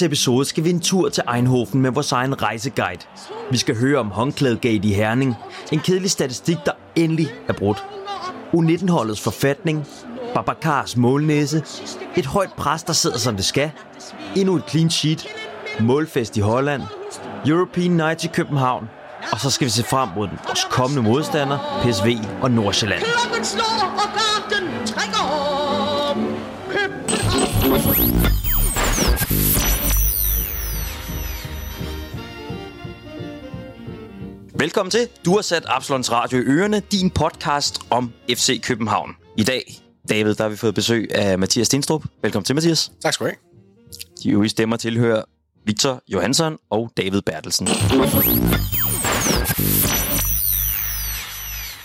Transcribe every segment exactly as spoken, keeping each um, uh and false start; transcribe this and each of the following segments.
dagens episode skal vi en tur til Eindhoven med vores egen rejseguide. Vi skal høre om håndklædegate i Herning, en kedelig statistik, der endelig er brudt. U nitten-holdets forfatning, Babacars målnæse, et højt pres, der sidder som det skal, endnu et clean sheet, målfest i Holland, European Night i København, og så skal vi se frem mod den vores kommende modstander, P S V og Nordsjælland. Klokken slår, og garden trækker om. København. Velkommen til. Du har sat Absalons Radio i ørerne, din podcast om F C København. I dag, David, der har vi fået besøg af Mathias Stinstrup. Velkommen til, Mathias. Tak skal du have. De øvrige stemmer tilhører Viktor Johansson og David Bertelsen.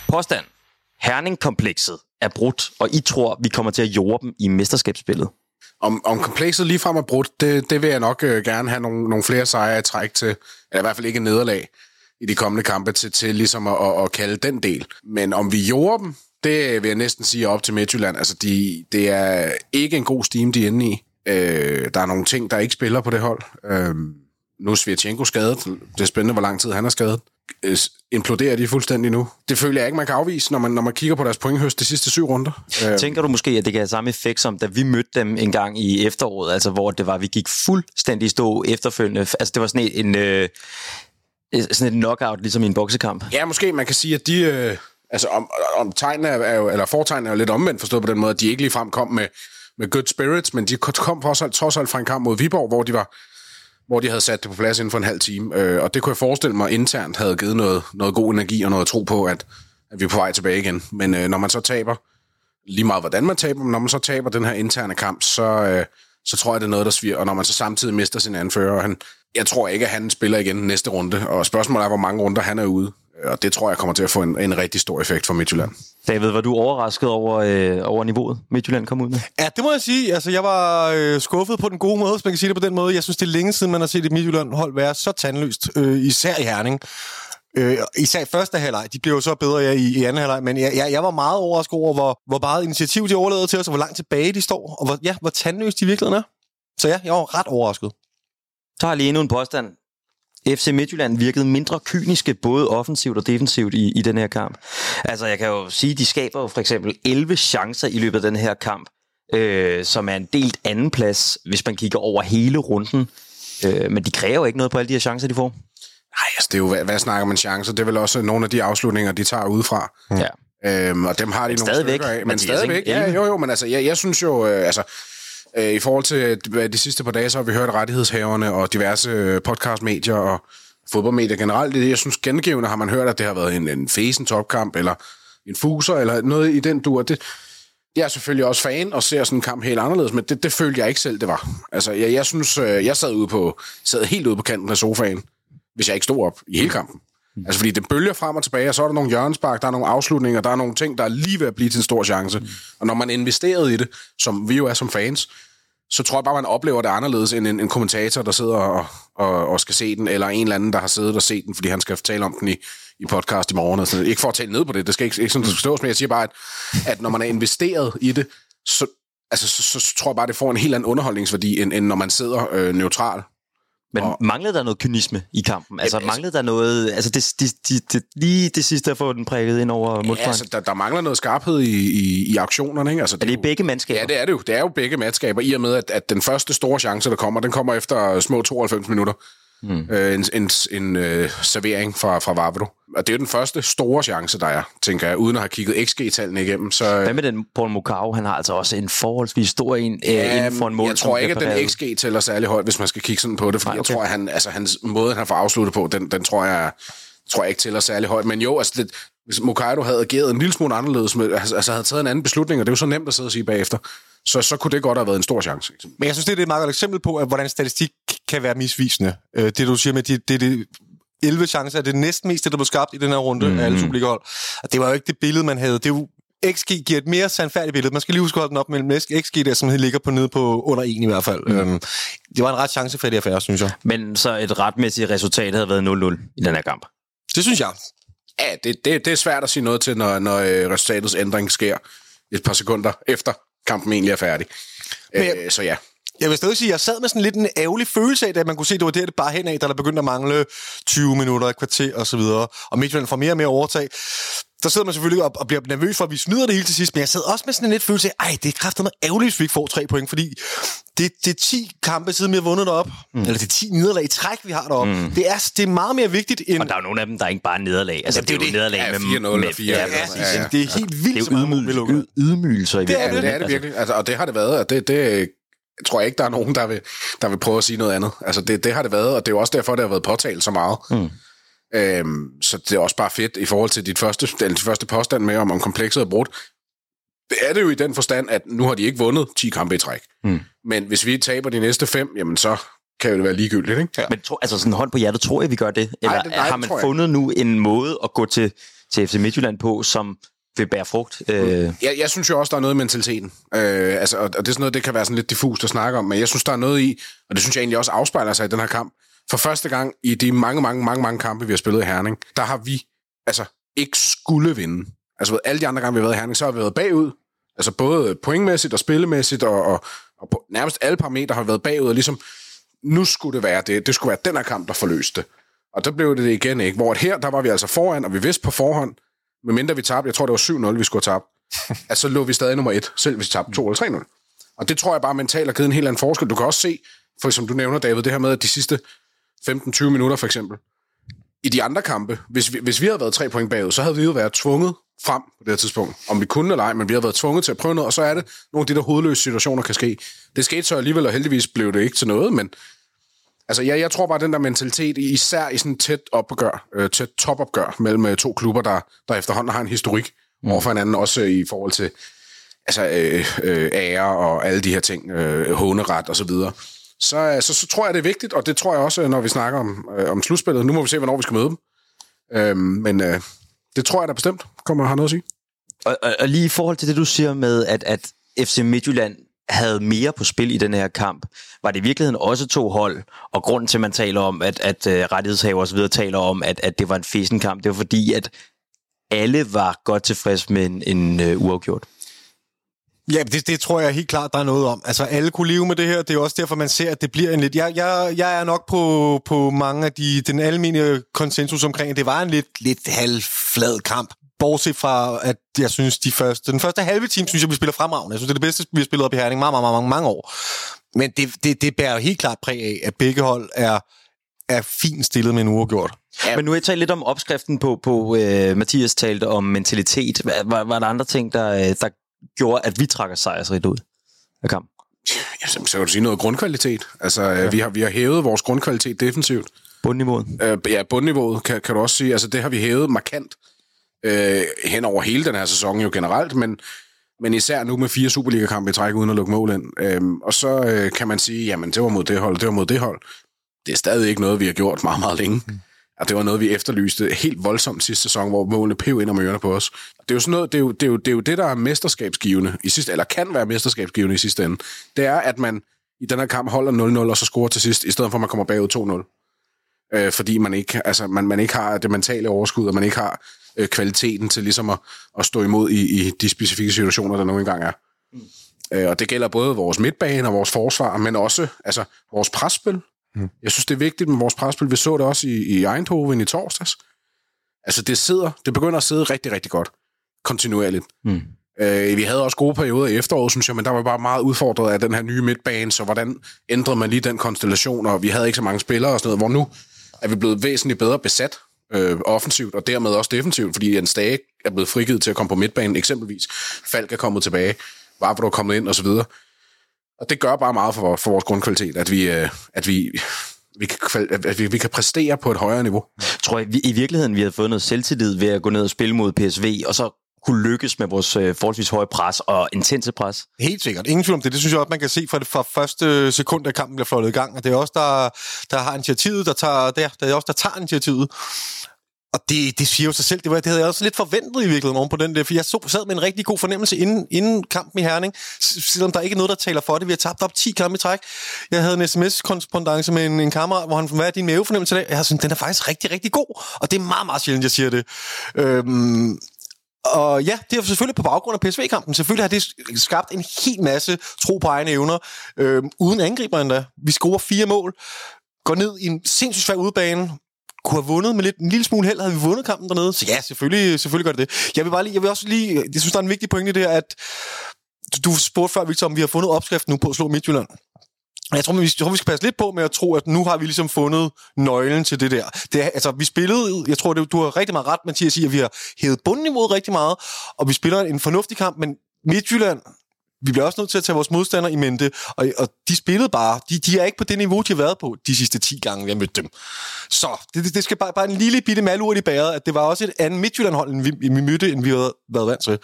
Påstand. Herning-komplekset er brudt, og I tror, vi kommer til at jorde dem i mesterskabsspillet. Om, om komplekset ligefrem er brudt, det, det vil jeg nok øh, gerne have nogle, nogle flere sejre i træk til. Eller i hvert fald ikke nederlag i de kommende kampe til, til ligesom at, at, at kalde den del. Men om vi jorde dem, det vil jeg næsten sige op til Midtjylland. Altså, de, det er ikke en god stime, de er inde i. Øh, der er nogle ting, der ikke spiller på det hold. Øh, nu er Svechenko skadet. Det er spændende, hvor lang tid han er skadet. Øh, imploderer de fuldstændig nu? Det føler jeg ikke, man kan afvise, når man, når man kigger på deres pointhøst de sidste syv runder. Øh. Tænker du måske, at det kan have samme effekt som, da vi mødte dem en gang i efteråret, altså hvor det var, vi gik fuldstændig stå efterfølgende? Altså, det var sådan en... Øh Sådan et knockout, ligesom i en boksekamp. Ja, måske man kan sige, at de... Øh, altså, om, om tegnene er jo, eller fortegnene er jo lidt omvendt forstået på den måde, at de ikke ligefrem kom med, med good spirits, men de kom trods alt fra en kamp mod Viborg, hvor de, var, hvor de havde sat det på plads inden for en halv time. Øh, og det kunne jeg forestille mig internt havde givet noget, noget god energi og noget tro på, at, at vi er på vej tilbage igen. Men øh, når man så taber, lige meget hvordan man taber, men når man så taber den her interne kamp, så... Øh, så tror jeg, det er noget, der sviger. Og når man så samtidig mister sin anfører, han, jeg tror ikke, at han spiller igen næste runde. Og spørgsmålet er, hvor mange runder han er ude. Og det tror jeg kommer til at få en, en rigtig stor effekt for Midtjylland. David, var du overrasket over, øh, over niveauet, Midtjylland kom ud med? Ja, det må jeg sige. Altså, jeg var øh, skuffet på den gode måde, hvis man kan sige det på den måde. Jeg synes, det er længe siden, man har set et Midtjylland-hold være så tandløst, øh, især i Herning. Øh, især i første halvleg. De blev jo så bedre ja, i, i anden halvleg, men jeg, jeg, jeg var meget overrasket over, hvor, hvor meget initiativ de overlader til os, og hvor langt tilbage de står, og hvor, ja, hvor tandløst de virkelig er. Så ja, jeg var ret overrasket. Så har lige endnu en påstand. F C Midtjylland virkede mindre kyniske, både offensivt og defensivt i, i den her kamp. Altså, jeg kan jo sige, de skaber jo for eksempel elleve chancer i løbet af den her kamp, øh, som er en delt anden plads, hvis man kigger over hele runden. Øh, men de kræver ikke noget på alle de her chancer, de får. Nej, altså det er jo, hvad, hvad snakker man chancer? Det er vel også nogle af de afslutninger, de tager udefra. Ja. Øhm, og dem har de nogle stykker af. Men Mathias, stadigvæk. Ja, jo, jo, men altså, jeg, jeg synes jo, øh, altså, øh, i forhold til de sidste par dage, så har vi hørt rettighedshaverne og diverse podcastmedier og fodboldmedier generelt. Jeg synes, gengivende har man hørt, at det har været en, en fesen topkamp, eller en fuser, eller noget i den dur. Det, jeg er selvfølgelig også fan og ser sådan en kamp helt anderledes, men det, det følte jeg ikke selv, det var. Altså, jeg, jeg synes, jeg sad, ude på, sad helt ude på kanten af sofaen, hvis jeg ikke stod op i hele kampen. Altså, fordi det bølger frem og tilbage, og så er der nogle hjørnespark, der er nogle afslutninger, der er nogle ting, der er lige ved at blive til en stor chance. Mm. Og når man investerede i det, som vi jo er som fans, så tror jeg bare, man oplever det anderledes end en, en kommentator, der sidder og, og, og skal se den, eller en eller anden, der har siddet og set den, fordi han skal tale om den i, i podcast i morgen. Og sådan. Ikke for at tale ned på det, det skal ikke, ikke sådan, det skal stås, men jeg siger bare, at, at når man er investeret i det, så, altså, så, så, så tror jeg bare, det får en helt anden underholdningsværdi, end, end når man sidder øh, neutral. Men og... manglede der noget kynisme i kampen? Altså, jamen, manglede der noget... Altså, det, det, det, det, lige det sidste at få den prikket ind over modstanden? Ja, altså, der, der mangler noget skarphed i, i, i aktionerne, ikke? Altså, det er det jo... begge mandskaber? Ja, det er det jo. Det er jo begge mandskaber, i og med, at, at den første store chance, der kommer, den kommer efter små tooghalvfems minutter. Mm. Øh, en en, en øh, servering fra, fra Vavro. Og det er jo den første store chance, der er, tænker jeg, uden at have kigget X G-tallene igennem. Så... Hvad med den Poul Mokau? Han har altså også en forholdsvis stor en ja, inden for en mål. Jeg tror ikke, at den X G tæller særlig højt, hvis man skal kigge sådan på det, for okay. Jeg tror, at han, altså, hans måde, han får afsluttet på, den, den tror, jeg, tror jeg ikke tæller særlig højt. Men jo, altså, det, hvis Mokau havde ageret en lille smule anderledes, med, altså havde taget en anden beslutning, og det er jo så nemt at sidde og sige bagefter, så, så kunne det godt have været en stor chance. Men jeg synes, det er et meget godt eksempel på, at hvordan statistik kan være misvisende. Det, du siger med, det er det... elleve chancer er det næstmeste, der blev skabt i den her runde mm-hmm. af alle Superliga-hold. Og det var jo ikke det billede, man havde. Det er jo, X G giver et mere sandfærdigt billede. Man skal lige huske at holde den op mellem X G, der som ligger på nede på under en i hvert fald. Mm-hmm. Det var en ret chancefærdig affære, synes jeg. Men så et retmæssigt resultat havde været nul nul i den her kamp? Det synes jeg. Ja, det, det, det er svært at sige noget til, når, når resultatets ændring sker et par sekunder efter kampen egentlig er færdig. Men, øh, så ja. Jeg vil stadig sige, at jeg sad med sådan lidt en ærgerlig følelse af, at man kunne se, at det var der, det bare henad, da der begyndte at mangle tyve minutter, et kvarter og så videre. Og Midtjylland får mere og mere overtag. Der sidder man selvfølgelig og bliver nervøs for, at vi smider det hele til sidst, men jeg sad også med sådan en lidt følelse af, ej, det er kraftedeme ærgerligt, hvis vi ikke får tre point, fordi det, det er ti kampe siden, vi har vundet derop, mm. eller det er ti nederlag i træk, vi har derop. Mm. Det, er, det er meget mere vigtigt end... Og der er jo nogle af dem, der er ikke bare nederlag. Altså, ja, det, det er jo nederlag ja, med... fire nul og fire nul. Ja, ja, ja. Det er helt vildt, så meget vi lukker. Ydmygelser i virkeligheden. Ja, det er det virkelig, altså, og det har det været, og det, det tror jeg ikke, der er nogen, der vil, der vil prøve at sige noget andet. Altså, det, det har det været, og det er jo også derfor, det har været påtalt så meget. Mm. Øhm, så det er også bare fedt i forhold til dit første, dit første påstand med, om, om komplekset er brudt. Det er det jo i den forstand, at nu har de ikke vundet ti kampe i træk. Mm. Men hvis vi taber de næste fem, jamen så kan jo det være ligegyldigt, ikke? Ja. Men tro, altså sådan hånd på hjertet, tror jeg, vi gør det? Eller nej, det, nej, har man fundet nu en måde at gå til, til F C Midtjylland på, som vil bære frugt? Mm. Øh. Jeg, jeg synes jo også, der er noget i mentaliteten. Øh, altså, og, og det er sådan noget, det kan være sådan lidt diffust at snakke om, men jeg synes, der er noget i, og det synes jeg egentlig også afspejler sig i den her kamp. For første gang i de mange, mange, mange, mange kampe, vi har spillet i Herning, der har vi altså ikke skulle vinde. Altså ved alle de andre gange, vi har været i Herning, så har vi været bagud. Altså både pointmæssigt og spillemæssigt, og, og, og på nærmest alle parametre har vi været bagud, og ligesom, nu skulle det være det. Det skulle være den her kamp, der forløste. Og der blev det det igen, ikke? Hvor her, der var vi altså foran, og vi vidste på forhånd, medmindre vi tabte, jeg tror, det var syv nul, vi skulle tabe, at så lå vi stadig nummer et, selv hvis vi tabte to eller tre nul. Og det tror jeg bare mentalt har givet en helt anden forskel. Du kan også se, for som du nævner, David, det her med, at de sidste femten til tyve minutter for eksempel. I de andre kampe, hvis vi, hvis vi havde været tre point bagud, så havde vi jo været tvunget frem på det her tidspunkt. Om vi kunne eller ej, men vi havde været tvunget til at prøve noget, og så er det nogle af de der hovedløse situationer kan ske. Det skete så alligevel, og heldigvis blev det ikke til noget, men altså, jeg, jeg tror bare, at den der mentalitet, især i sådan tæt opgør, øh, tæt topopgør mellem to klubber, der, der efterhånden har en historik mm. overfor hinanden, også i forhold til altså, øh, øh, ære og alle de her ting, øh, håneret og så videre. Så, så, så tror jeg, det er vigtigt, og det tror jeg også, når vi snakker om, øh, om slutspillet. Nu må vi se, hvornår vi skal møde dem. Øhm, men øh, det tror jeg, der bestemt kommer at have noget at sige. Og, og, og lige i forhold til det, du siger med, at, at F C Midtjylland havde mere på spil i den her kamp, var det i virkeligheden også to hold, og grunden til, man taler om, at, at uh, rettighedshaver osv. taler om, at, at det var en fesenkamp, det var fordi, at alle var godt tilfredse med en, en uh, uafgjort. Ja, det, det tror jeg helt klart, der er noget om. Altså, alle kunne leve med det her. Det er også derfor, man ser, at det bliver en lidt... Jeg, jeg, jeg er nok på, på mange af de, den almindelige konsensus omkring, det var en lidt, lidt halvflad kamp. Bortset fra, at jeg synes, de første... Den første halve time, synes jeg, vi spiller fremragende. Jeg synes, det er det bedste, vi har spillet op i Herning mange, mange, mange, mange år. Men det, det, det bærer helt klart præg af, at begge hold er... er fint stillet med en uafgjort. Ja. Men nu har jeg talt lidt om opskriften på... på øh, Mathias talte om mentalitet. Var, var der andre ting, der... der gjorde, at vi trækker sejrsrigt ud af kamp? Ja, så kan du sige noget grundkvalitet. Altså, ja. vi, har, vi har hævet vores grundkvalitet defensivt. Bundniveauet? Øh, ja, bundniveauet kan, kan du også sige. Altså, det har vi hævet markant øh, hen over hele den her sæson jo generelt, men, men især nu med fire Superliga-kampe i træk uden at lukke mål ind. Øh, og så øh, kan man sige, jamen, det var mod det hold, det var mod det hold. Det er stadig ikke noget, vi har gjort meget, meget længe. Mm. Og det var noget, vi efterlyste helt voldsomt sidste sæson, hvor målene pev ind om ørerne på os. Det er jo sådan noget, det er jo det, er jo, det, er jo det der er mesterskabsgivende i sidste, eller kan være mesterskabsgivende i sidste ende. Det er, at man i den her kamp holder nul nul og så scorer til sidst, i stedet for at man kommer bagud to nul. Øh, fordi man ikke, altså, man, man ikke har det mentale overskud, og man ikke har øh, kvaliteten til ligesom at, at stå imod i, i de specifikke situationer, der nogle engang er. Mm. Øh, og det gælder både vores midtbane og vores forsvar, men også altså, vores presspil. Mm. Jeg synes, det er vigtigt med vores presspil. Vi så det også i, i Eindhoven i torsdags. Altså, det sidder, det begynder at sidde rigtig, rigtig godt. Kontinuerligt. Mm. Øh, vi havde også gode perioder i efteråret, synes jeg, men der var bare meget udfordret af den her nye midtbane, så hvordan ændrede man lige den konstellation, og vi havde ikke så mange spillere og sådan noget, hvor nu er vi blevet væsentligt bedre besat øh, offensivt, og dermed også defensivt, fordi Jens Dage er blevet frigivet til at komme på midtbanen, eksempelvis. Falk er kommet tilbage, Vavro er kommet ind, og så videre. Og det gør bare meget for, for vores grundkvalitet, at vi, at vi, vi, kan, at vi, vi kan præstere på et højere niveau. Jeg tror, vi, i virkeligheden, vi havde fået noget selvtillid ved at gå ned og spille mod P S V, og så kunne lykkes med vores øh, forholdsvis høje pres og intense pres. Helt sikkert. Ingen tvivl om det. Det synes jeg også, man kan se fra, det, fra første sekund, da kampen bliver flottet i gang. Og det er også der, der har initiativet, der tager, der, der er også, der tager initiativet. Og det, det siger jo sig selv, det, var, det havde jeg også lidt forventet i virkeligheden oven på den der, for jeg så, sad med en rigtig god fornemmelse inden, inden kampen i Herning, selvom der ikke er noget, der taler for det. Vi har tabt op ti kampe i træk. Jeg havde en sms-korrespondance med en, en kammerat, hvor han, hvad er din mavefornemmelse i dag? Jeg har sådan, den er faktisk rigtig, rigtig god, og det er meget, meget sjældent, jeg siger det. Øhm, Og ja, det er selvfølgelig på baggrund af P S V-kampen. Selvfølgelig har det skabt en hel masse tro på egne evner, øh, uden angriber endda. Vi scorer fire mål, går ned i en sindssygt svær udebane, kunne have vundet med lidt, en lille smule held, havde vi vundet kampen dernede. Så ja, selvfølgelig, selvfølgelig gør det det. Jeg vil, bare lige, jeg vil også lige, jeg synes, der er en vigtig pointe i det her, at du spurgte før, Victor, om vi har fundet opskriften nu på at slå Midtjylland. Jeg tror, vi, jeg tror, vi skal passe lidt på med at tro, at nu har vi ligesom fundet nøglen til det der. Det, altså, vi spillede, jeg tror, det, du har rigtig meget ret, Mathias, i, at vi har hævet bunden imod rigtig meget, og vi spiller en fornuftig kamp, men Midtjylland, vi bliver også nødt til at tage vores modstandere i mente, og, og de spillede bare, de, de er ikke på det niveau, de har været på de sidste ti gange, vi har mødt dem. Så det, det skal bare, bare en lille bitte malurt i bæret, at det var også et andet Midtjylland-hold, end vi, vi mødte, end vi havde været vant til.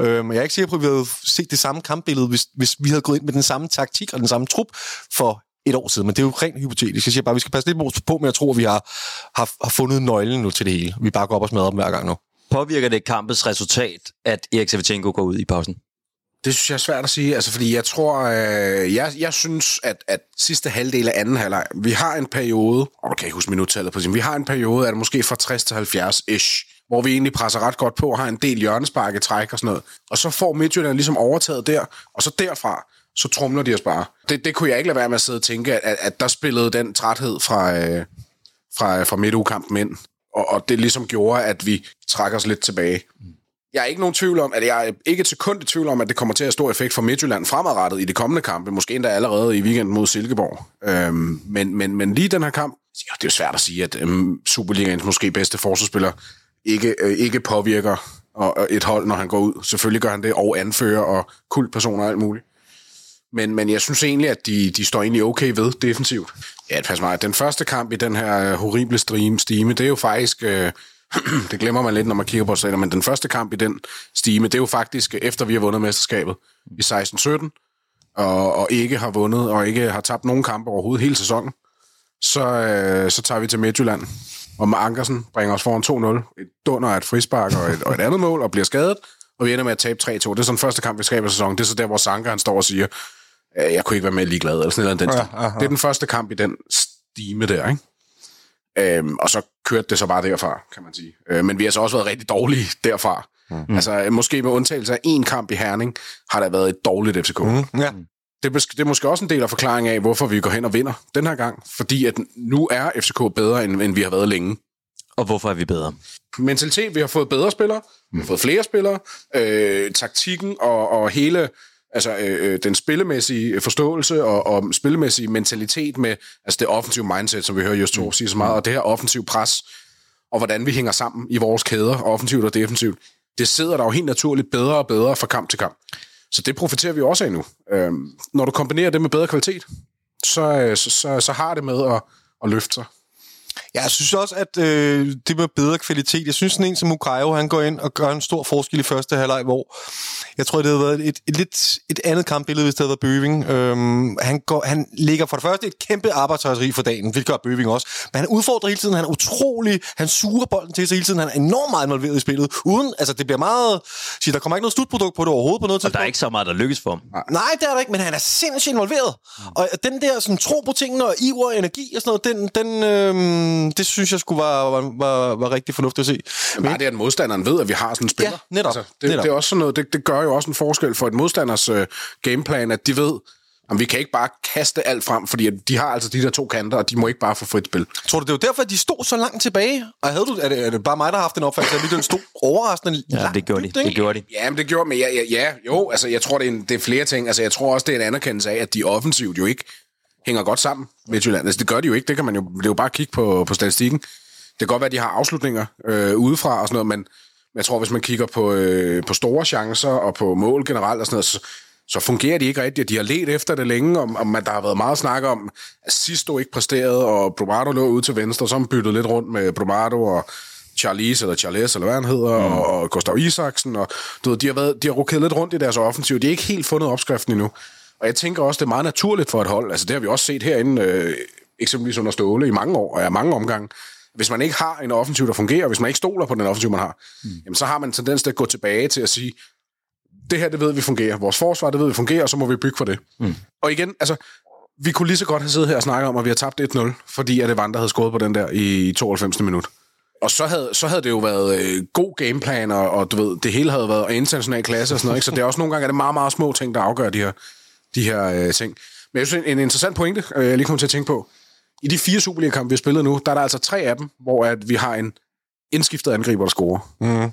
Øhm, jeg er ikke sikker på, at vi havde set det samme kampbillede, hvis, hvis vi havde gået ind med den samme taktik og den samme trup for et år siden, men det er jo rent hypotetisk. Jeg siger bare, vi skal passe lidt på med at tro, at vi har, har, har fundet nøglen nu til det hele. Vi bare går op og smadrer dem hver gang nu. Påvirker det kampets resultat, at Erik Svechenko går ud i pausen? Det synes jeg er svært at sige, altså, fordi jeg tror, øh, jeg, jeg synes, at, at sidste halvdel af anden halvleg, vi har en periode, og man kan ikke huske minuttallet på det, vi har en periode, at måske fra tres til halvfjerds-ish, hvor vi egentlig presser ret godt på, og har en del hjørnespark i træk og sådan noget, og så får Midtjylland ligesom overtaget der, og så derfra, så trumler de os bare. Det, det kunne jeg ikke lade være med at sidde og tænke, at, at der spillede den træthed fra, øh, fra, fra midtugekampen ind, og, og det ligesom gjorde, at vi trækker os lidt tilbage. Jeg er ikke nogen tvivl om, at jeg er ikke et sekund i tvivl om, at det kommer til at stå effekt for Midtjylland fremadrettet i de kommende kampe, måske endda allerede i weekenden mod Silkeborg. Øhm, men, men, men lige den her kamp, jo, det er jo svært at sige, at øhm, Superligaens måske bedste forsvarsspiller ikke, øh, ikke påvirker og, og et hold, når han går ud. Selvfølgelig gør han det, og anfører og kultpersoner og alt muligt. Men, men jeg synes egentlig, at de, de står egentlig okay ved defensivt. Ja, det passer meget. Den første kamp i den her horrible stream, stime, det er jo faktisk... Øh, det glemmer man lidt, når man kigger på os, men den første kamp i den stime, det er jo faktisk efter vi har vundet mesterskabet i seksten sytten, og, og ikke har vundet, og ikke har tabt nogen kampe overhovedet hele sæsonen, så, øh, så tager vi til Midtjylland, og med Ankersen bringer os foran to nul, et dunder af et frispark og et, og et andet mål, og bliver skadet, og vi ender med at tabe tre to. Det er sådan den første kamp, vi skaber i sæsonen, det er så der, hvor Sanker han står og siger, jeg kunne ikke være med ligeglad, eller sådan noget. Ja, det er den første kamp i den stime der, ikke? Øhm, og så kørte det så bare derfra, kan man sige. Øh, men vi har så også været rigtig dårlige derfra. Mm. Altså, måske med undtagelse af én kamp i Herning, har der været et dårligt F C K. Mm. Ja. Det, det er måske også en del af forklaringen af, hvorfor vi går hen og vinder den her gang. Fordi at nu er F C K bedre, end, end vi har været længe. Og hvorfor er vi bedre? Mentalitet, vi har fået bedre spillere, mm. vi har fået flere spillere, øh, taktikken og, og hele... Altså øh, den spillemæssige forståelse og, og spillemæssige mentalitet med altså det offensive mindset, som vi hører Just Thor sige så meget, og det her offensive pres, og hvordan vi hænger sammen i vores kæder, offensivt og defensivt, det sidder der jo helt naturligt bedre og bedre fra kamp til kamp. Så det profiterer vi også af nu. Øh, når du kombinerer det med bedre kvalitet, så, så, så, så har det med at, at løfte sig. Jeg synes også, at øh, det med bedre kvalitet, jeg synes sådan en som Mokau, han går ind og gør en stor forskel i første halvleg, hvor jeg tror, det havde været et, et lidt et andet kampbillede, hvis det havde været Bøving. Øhm, han, går, han ligger for det første et kæmpe arbejdstøjseri for dagen, det gør Bøving også, men han udfordrer hele tiden, han er utrolig, han suger bolden til sig hele tiden, han er enormt meget involveret i spillet, uden, altså det bliver meget, siger, der kommer ikke noget slutprodukt på det overhovedet på noget tidspunkt. Og der er ikke så meget, der lykkes for ham. Nej, det er der ikke, men han er sindssygt involveret, og den der sådan, tro på tingene og iver og energi og sådan noget, den, den øhm, det synes jeg skulle var, var, var, var rigtig fornuftigt at se. Men bare det, at modstanderen ved, at vi har sådan en spiller. Ja, netop. Altså, det, netop. Det, er også sådan noget, det, det gør jo også en forskel for et modstanders øh, gameplan, at de ved, at vi kan ikke bare kaste alt frem, fordi de har altså de der to kanter, og de må ikke bare få frit spil. Tror du, det var derfor, at de stod så langt tilbage? Og havde du, er, det, er det bare mig, der har haft en opfattelse, at Midtjylland stod overraskende ja, langt? Det gjorde de. Det gjorde de. Ja, men det gjorde men ja, ja, ja, jo, altså jeg tror, det er, en, det er flere ting. Altså jeg tror også, det er en anerkendelse af, at de offensivt jo ikke hænger godt sammen med Midtjylland. Altså, det gør de jo ikke. Det kan man jo, det er jo bare kigge på, på statistikken. Det kan godt være, at de har afslutninger øh, udefra og sådan noget, men jeg tror, hvis man kigger på, øh, på store chancer og på mål generelt og sådan noget, så, så fungerer de ikke rigtigt. De har let efter det længe, og, og man, der har været meget snak om, at Sisto ikke præsterede, og Brumado lå ude til venstre, og så byttede lidt rundt med Brumado og Charlie eller Charles, eller hvad han hedder, mm. og, og Gustav Isaksen, og du ved, de har, været, de har rokeret lidt rundt i deres offensiv. De har ikke helt fundet opskriften endnu. Og jeg tænker også, det er meget naturligt for et hold. Altså, det har vi også set herinde, øh, eksempelvis under Ståle i mange år, og i mange omgange. Hvis man ikke har en offensiv, der fungerer, og hvis man ikke stoler på den offensiv, man har, mm. jamen, så har man en tendens til at gå tilbage til at sige, det her, det ved vi fungerer. Vores forsvar, det ved vi fungerer, og så må vi bygge for det. Mm. Og igen, altså, vi kunne lige så godt have siddet her og snakket om, at vi har tabt et nul, fordi at det var en, der havde scoret på den der i tooghalvfemsende minut. og så havde, så havde det jo været øh, god gameplan, og, og du ved, det hele havde været international klasse og sådan noget, ikke? Så det er også nogle gange er det meget, meget små ting, der afgør de her, de her øh, ting. Men jeg synes, en, en interessant pointe, øh, jeg lige kom til at tænke på, i de fire Superliga-kampe, vi har spillet nu, der er der altså tre af dem, hvor at vi har en indskiftet angriber, der scorer. Mm.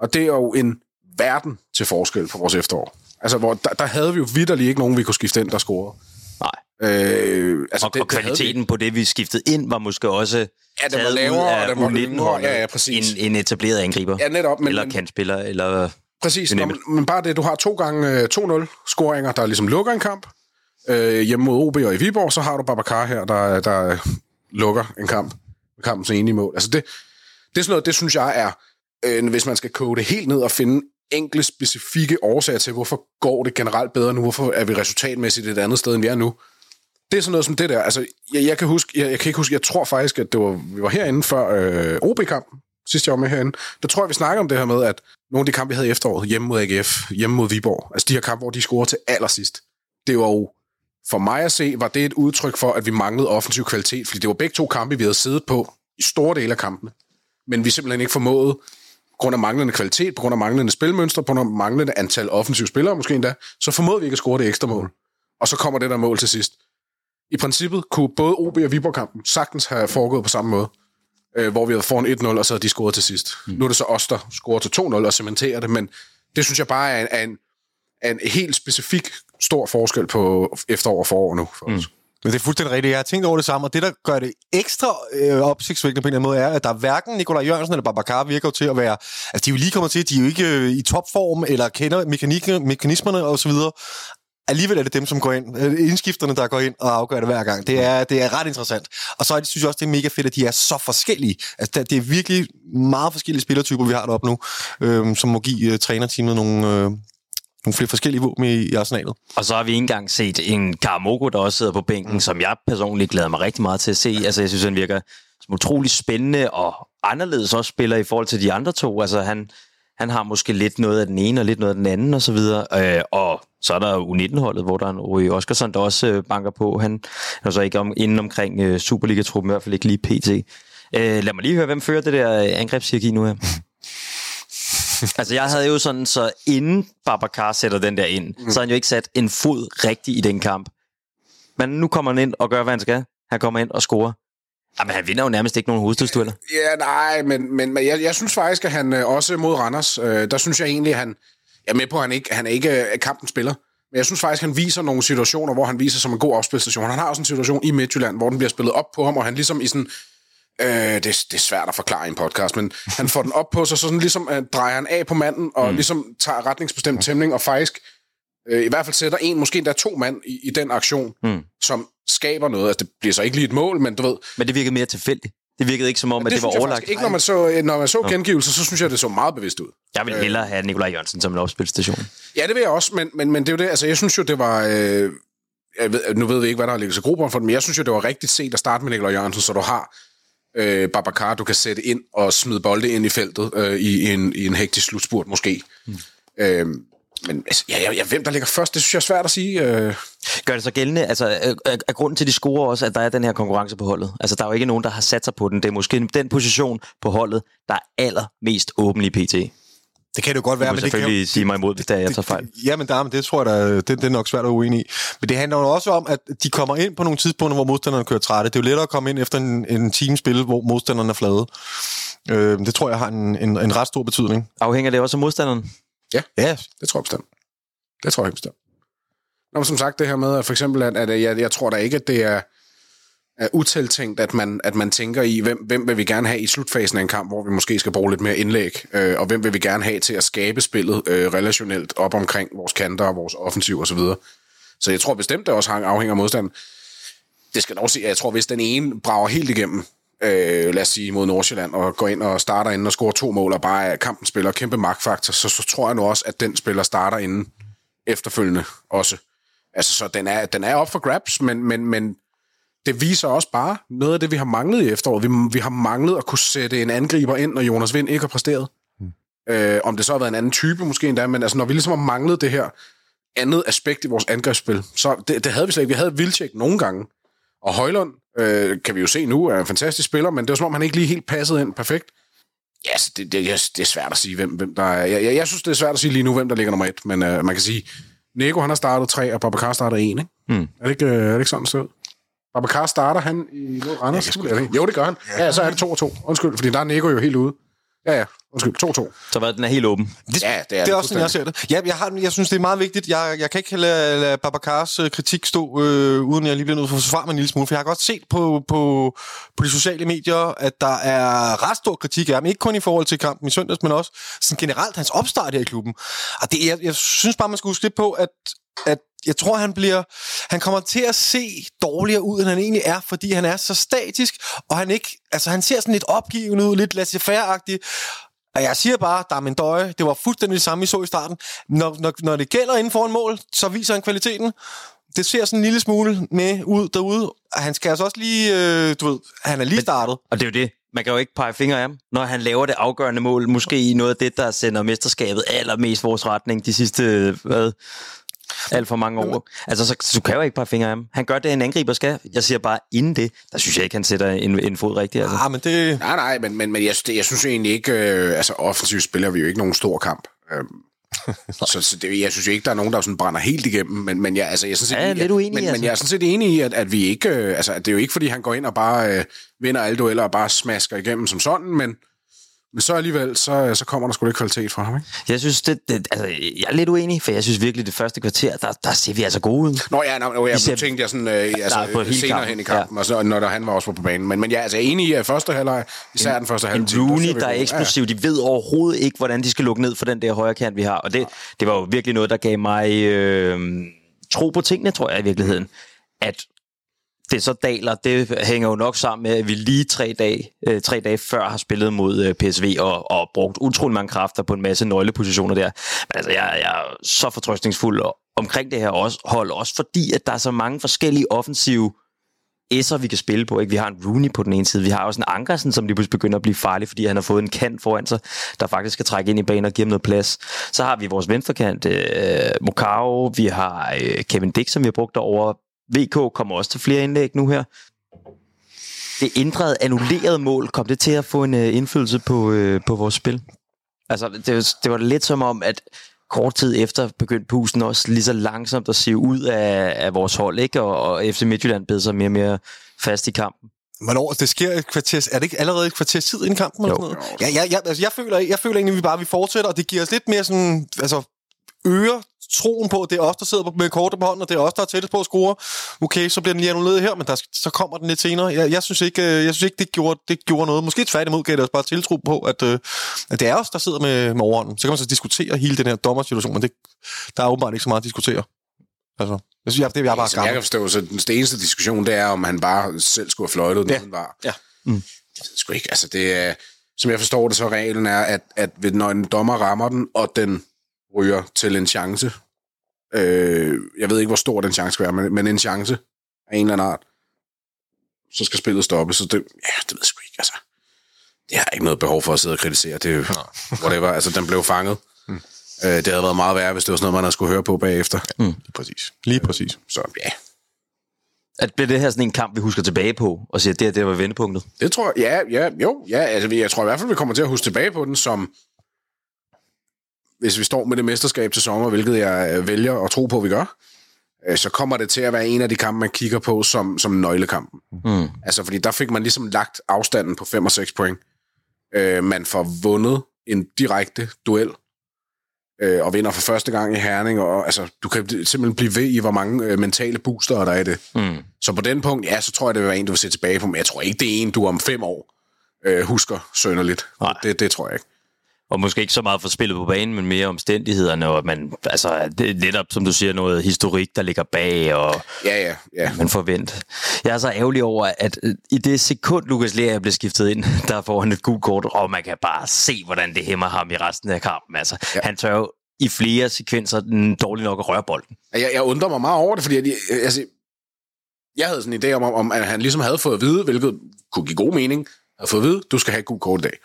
Og det er jo en verden til forskel på vores efterår. Altså, hvor der, der havde vi jo vitterlig ikke nogen, vi kunne skifte ind, der scorede. Nej. Øh, altså og, det, og kvaliteten det på det, vi skiftede ind, var måske også ja, det var lavere, af U nitten-holdet ja, ja, end en etableret angriber. Ja, netop. Men, eller kantspiller, eller... Præcis. Nå, men bare det, du har to gange to nul-scoringer, der ligesom lukker en kamp. Øh, hjemme mod O B og i Viborg, så har du Babacar her, der, der lukker en kamp. Kampen til enige mål. Altså, det, det er sådan noget, det synes jeg er... Øh, hvis man skal koge det helt ned og finde... enkle, specifikke årsager til, hvorfor går det generelt bedre nu, hvorfor er vi resultatmæssigt et andet sted, end vi er nu. Det er sådan noget som det der. Altså, jeg, jeg, kan, huske, jeg, jeg kan ikke huske, jeg tror faktisk, at det var, vi var herinde før øh, O B-kampen, sidst jeg var med herinde. Der tror jeg, vi snakkede om det her med, at nogle af de kampe, vi havde i efteråret, hjemme mod A G F, hjemme mod Viborg, altså de her kampe, hvor de scorer til allersidst, det var jo, for mig at se, var det et udtryk for, at vi manglede offensiv kvalitet, fordi det var begge to kampe, vi havde siddet på i store dele af kampene, men vi simpelthen ikke formåede på grund af manglende kvalitet, på grund af manglende spilmønstre, på grund af manglende antal offensive spillere måske endda, så formåede vi ikke at score det ekstra mål. Og så kommer det der mål til sidst. I princippet kunne både O B og Viborg-kampen sagtens have foregået på samme måde, øh, hvor vi havde foran en et nul, og så havde de scoret til sidst. Mm. Nu er det så os, der scorer til to nul og cementerer det, men det synes jeg bare er en, er en, er en helt specifik stor forskel på efterår og forår nu for mm. os. Men det er fuldstændig rigtigt. Jeg har tænkt over det samme, og det, der gør det ekstra øh, opsigtsvækkende på en eller anden måde, er, at der hverken Nicolai Jørgensen eller Babacar virker til at være... Altså, de er jo lige kommet til, at de er jo ikke øh, i topform, eller kender mekanismerne og så videre. Alligevel er det dem, som går ind. Indskifterne, der går ind og afgør det hver gang. Det er, det er ret interessant. Og så synes jeg også, det er mega fedt, at de er så forskellige. Altså, det er virkelig meget forskellige spillertyper, vi har deroppe nu, øh, som må give øh, trænerteamet nogle... Øh, nogle flere forskellige våben i arsenalet. Og så har vi engang set en Karamoko, der også sidder på bænken, mm. som jeg personligt glæder mig rigtig meget til at se. Altså, jeg synes, han virker som utrolig spændende og anderledes også spiller i forhold til de andre to. Altså, han, han har måske lidt noget af den ene og lidt noget af den anden og så videre. Øh, og så er der U nitten-holdet, hvor der er en Rui Oskarsson, der også banker på. Han er så ikke om, inden omkring Superliga-truppen, i hvert fald ikke lige P T. Øh, lad mig lige høre, hvem fører det der angrebshierarki nu her? Altså, jeg havde jo sådan, så inden Babacar sætter den der ind, mm. så har han jo ikke sat en fod rigtig i den kamp. Men nu kommer han ind og gør, hvad han skal. Han kommer ind og scorer. Jamen, han vinder jo nærmest ikke nogen hovedstødstueller. Ja, nej, men, men, men jeg, jeg synes faktisk, at han også mod Randers, øh, der synes jeg egentlig, at han er med på, at han ikke, han er ikke kampen spiller. Men jeg synes faktisk, at han viser nogle situationer, hvor han viser som en god afspilstation. Han har også en situation i Midtjylland, hvor den bliver spillet op på ham, og han ligesom i sådan... Øh, det, det er svært at forklare i en podcast, men han får den op på sig, så sådan ligesom øh, drejer han af på manden, og mm. ligesom tager retningsbestemt tæmning, og faktisk øh, i hvert fald sætter en, måske endda to mand i, i den aktion, mm. som skaber noget. Altså, det bliver så ikke lige et mål, men du ved... Men det virkede mere tilfældigt. Det virkede ikke som om, ja, det at det var overlagt. Ikke, når man så, når man så no. gengivelser, så synes jeg, det så meget bevidst ud. Jeg vil hellere have Nicolai Jørgensen som en opspilstation. Ja, det vil jeg også, men, men, men det er jo det. Altså, jeg synes jo, det var... Øh, jeg ved, nu ved vi ikke, hvad der har ligget til grupperne for det, men jeg synes jo, det var rigtigt set at starte med Nicolai Jørgensen, så du har... Øh, Babacar, du kan sætte ind og smide bolde ind i feltet øh, i, en, i en hektisk slutspurt måske. Mm. Øh, men altså, ja, ja, hvem der ligger først, det synes jeg er svært at sige. Øh. Gør det så gældende? Altså, er, er grunden til, de scorer også, at der er den her konkurrence på holdet? Altså, der er jo ikke nogen, der har sat sig på den. Det er måske den position på holdet, der er allermest åben i P T. Det kan det jo godt være, men det kan selvfølgelig sige mig imod, hvis der er jeg tager fejl. Ja, men der, men det tror jeg, der, det, det er nok svært at uenig i. Men det handler jo også om, at de kommer ind på nogle tidspunkter, hvor modstanderne kører trætte. Det er jo lettere at komme ind efter en, en timespil, hvor modstanderne er flade. Øh, det tror jeg har en, en, en ret stor betydning. Afhænger det også af modstanderen? Ja, ja, det tror jeg bestemt. Det tror jeg bestemt. Nå, som sagt, det her med, at for eksempel, at, at jeg, jeg tror da ikke, at det er... er utiltænkt, at man, at man tænker i, hvem, hvem vil vi gerne have i slutfasen af en kamp, hvor vi måske skal bruge lidt mere indlæg, øh, og hvem vil vi gerne have til at skabe spillet øh, relationelt op omkring vores kanter og vores offensiv osv. Så, så jeg tror bestemt, det også afhænger af modstanden. Det skal dog sige, at jeg tror, hvis den ene brager helt igennem, øh, lad os sige mod Nordsjælland, og går ind og starter inden og scorer to mål, og bare er kampen spiller kæmpe magtfaktor, så, så tror jeg nu også, at den spiller starter inden efterfølgende også. Altså, så den er, den er op for grabs, men, men, men det viser også bare noget af det, vi har manglet i efteråret. Vi, vi har manglet at kunne sætte en angriber ind, når Jonas Vind ikke har præsteret. Mm. Øh, om det så har været en anden type måske endda, men altså, når vi ligesom har manglet det her andet aspekt i vores angrebsspil, så det, det havde vi slet ikke. Vi havde Vilcek nogle gange, og Højlund Øh, kan vi jo se nu, er en fantastisk spiller, men det var som om, han ikke lige helt passede ind perfekt. Ja, yes, det, det, det er svært at sige, hvem, hvem der er. Jeg, jeg, jeg synes, det er svært at sige lige nu, hvem der ligger nummer et, men øh, man kan sige, Nico, han har startet tre, og Babacar starter en, ikke? Mm. Er, det ikke øh, er det ikke sådan, så? Babacar starter han i noget Randers? Ja, skulle... Jo, det gør han. Ja, ja, så er det to og to. Undskyld, fordi der er Nico jo helt ude. Ja, ja. Undskyld, to to. Så hvad, den er helt åben. Det, ja, det er, det er også sådan, jeg ser det. Ja, jeg, har, jeg synes, det er meget vigtigt. Jeg, jeg kan ikke lade, lade Babacars kritik stå, øh, uden jeg lige bliver nødt til at forsvare mig en lille smule. For jeg har godt set på, på, på de sociale medier, at der er ret stor kritik af ham. Ikke kun i forhold til kampen i søndags, men også sådan generelt hans opstart her i klubben. Og det, jeg, jeg synes bare, man skal huske lidt på, at, at jeg tror, han bliver, han kommer til at se dårligere ud, end han egentlig er, fordi han er så statisk, og han ikke, altså han ser sådan lidt opgivende ud, lidt laissez-faire-agtig. Og jeg siger bare, der er min døje, det var fuldstændig det samme, I så i starten. Når, når, når det gælder inden for en mål, så viser han kvaliteten. Det ser sådan en lille smule med ud derude. Han skal altså også lige, øh, du ved, han er lige startet. Men, og det er jo det. Man kan jo ikke pege fingre af ham, når han laver det afgørende mål. Måske i noget af det, der sender mesterskabet allermest vores retning de sidste, hvad... alt for mange år. Altså, så, så kan jeg jo ikke pege fingre af ham. Han gør det, en angriber skal. Jeg siger bare, inden det, der synes jeg ikke, han sætter en, en fod rigtigt. Altså. Nej, men det... Nej, nej, men, men, men jeg, det, jeg synes egentlig ikke... Øh, altså, offensivt spiller vi jo ikke nogen stor kamp. Øhm, så så det, jeg synes jo ikke, der er nogen, der sådan brænder helt igennem. Men, men jeg, altså, jeg er sådan set, ja, jeg, lidt uenig, men, altså. Men jeg er sådan set enig i, at, at vi ikke... Øh, altså, det er jo ikke, fordi han går ind og bare øh, vinder alle dueller og bare smasker igennem som sådan, men... Men så alligevel, så, så kommer der sgu lidt kvalitet fra ham, ikke? Jeg synes, det, det, altså, jeg er lidt uenig, for jeg synes virkelig, det første kvarter, der, der ser vi altså gode ud. Nå ja, nå, jeg ser, tænkte jeg sådan, øh, altså, senere kampen. Hen i kampen, ja. Og så, når der, han var også på banen. Men, men jeg er altså enig i, at første halvleg, især en, den første halvleg. En Rooney, der, der er eksplosiv, ja, ja. De ved overhovedet ikke, hvordan de skal lukke ned for den der højre kant, vi har. Og det, det var jo virkelig noget, der gav mig øh, tro på tingene, tror jeg i virkeligheden, at... Det så daler, det hænger jo nok sammen med, at vi lige tre dage, øh, tre dage før har spillet mod øh, P S V og, og brugt utrolig mange kræfter på en masse nøglepositioner der. Men altså, jeg, jeg er så fortrøstningsfuld omkring det her også, hold, også fordi, at der er så mange forskellige offensive S'er, vi kan spille på. Ikke? Vi har en Rooney på den ene side, vi har også en Ankersen, som lige pludselig begynder at blive farlig, fordi han har fået en kant foran sig, der faktisk skal trække ind i banen og give ham noget plads. Så har vi vores venstrekant, øh, Mokau, vi har øh, Kevin Diks, som vi har brugt derovre. V K kommer også til flere indlæg nu her. Det ændrede, annullerede mål, kom det til at få en øh, indflydelse på, øh, på vores spil? Altså, det, det var lidt som om, at kort tid efter begyndte pusen også lige så langsomt at sive ud af, af vores hold, ikke? Og, og F C Midtjylland bed sig mere og mere fast i kampen. Hvornår det sker et kvarter? Er det ikke allerede et kvarters tid inden kampen? Eller sådan noget? Ja, ja, ja, altså, jeg, føler, jeg føler egentlig, at vi bare vi fortsætter, og det giver os lidt mere sådan... Altså øger troen på, at det er os, der sidder med kortet på hånden, og det er os, der er tættest på at score. Okay, så bliver den lige annulleret her, men der, så kommer den lidt senere. Jeg, jeg, synes, ikke, jeg synes ikke, det gjorde, det gjorde noget. Måske tværtimod gav det os bare tiltro på, at, at det er os, der sidder med, med overhånden. Så kan man så diskutere hele den her dommersituation, men det, der er åbenbart ikke så meget at diskutere. Altså, jeg synes, det er jeg bare gammel. Jeg kan forstå, så den eneste diskussion, det er, om han bare selv skulle have fløjtet, når ja. Han var. Ja. Mm. Det ved sgu ikke. Altså, det er, som jeg forstår det, så reglen er, at, at når en dommer rammer den, og den ryger til en chance. Øh, jeg ved ikke, hvor stor den chance skal være, men, men en chance af en eller anden art, så skal spillet stoppe. Så det, ja, det ved jeg sgu ikke, altså. Jeg har ikke noget behov for at sidde og kritisere. Det whatever. Altså, den blev fanget. Mm. Øh, det havde været meget værre, hvis det var sådan noget, man havde skulle høre på bagefter. Mm. Lige præcis. Lige præcis. Så ja. At bliver det her sådan en kamp, vi husker tilbage på, og siger, at det her, det var vendepunktet? Det tror jeg, ja, ja, jo, ja. Altså, jeg tror i hvert fald, vi kommer til at huske tilbage på den som... Hvis vi står med det mesterskab til sommer, hvilket jeg vælger at tro på, at vi gør, så kommer det til at være en af de kampe, man kigger på som, som nøglekampen. Mm. Altså, fordi der fik man ligesom lagt afstanden på fem og seks point. Øh, man får vundet en direkte duel, øh, og vinder for første gang i Herning, og altså, du kan simpelthen blive ved i, hvor mange øh, mentale booster der er i det. Mm. Så på den punkt, ja, så tror jeg, det vil være en, du vil se tilbage på, men jeg tror ikke, det er en, du om fem år øh, husker sønderligt. Det, det tror jeg ikke. Og måske ikke så meget for spillet på banen, men mere omstændighederne, og man, altså, det er netop, som du siger, noget historik, der ligger bag, og ja, ja, ja. Man forvent. Jeg er så ærgerlig over, at i det sekund, Lukas Lea blev skiftet ind, der får han et gult kort, og man kan bare se, hvordan det hæmmer ham i resten af kampen. Altså, ja. Han tør jo i flere sekvenser dårligt nok at røre bolden. Jeg, jeg undrer mig meget over det, fordi jeg, altså, jeg havde sådan en idé om, om, at han ligesom havde fået at vide, hvilket kunne give god mening, havde fået at vide, du skal have et gult kort i dag.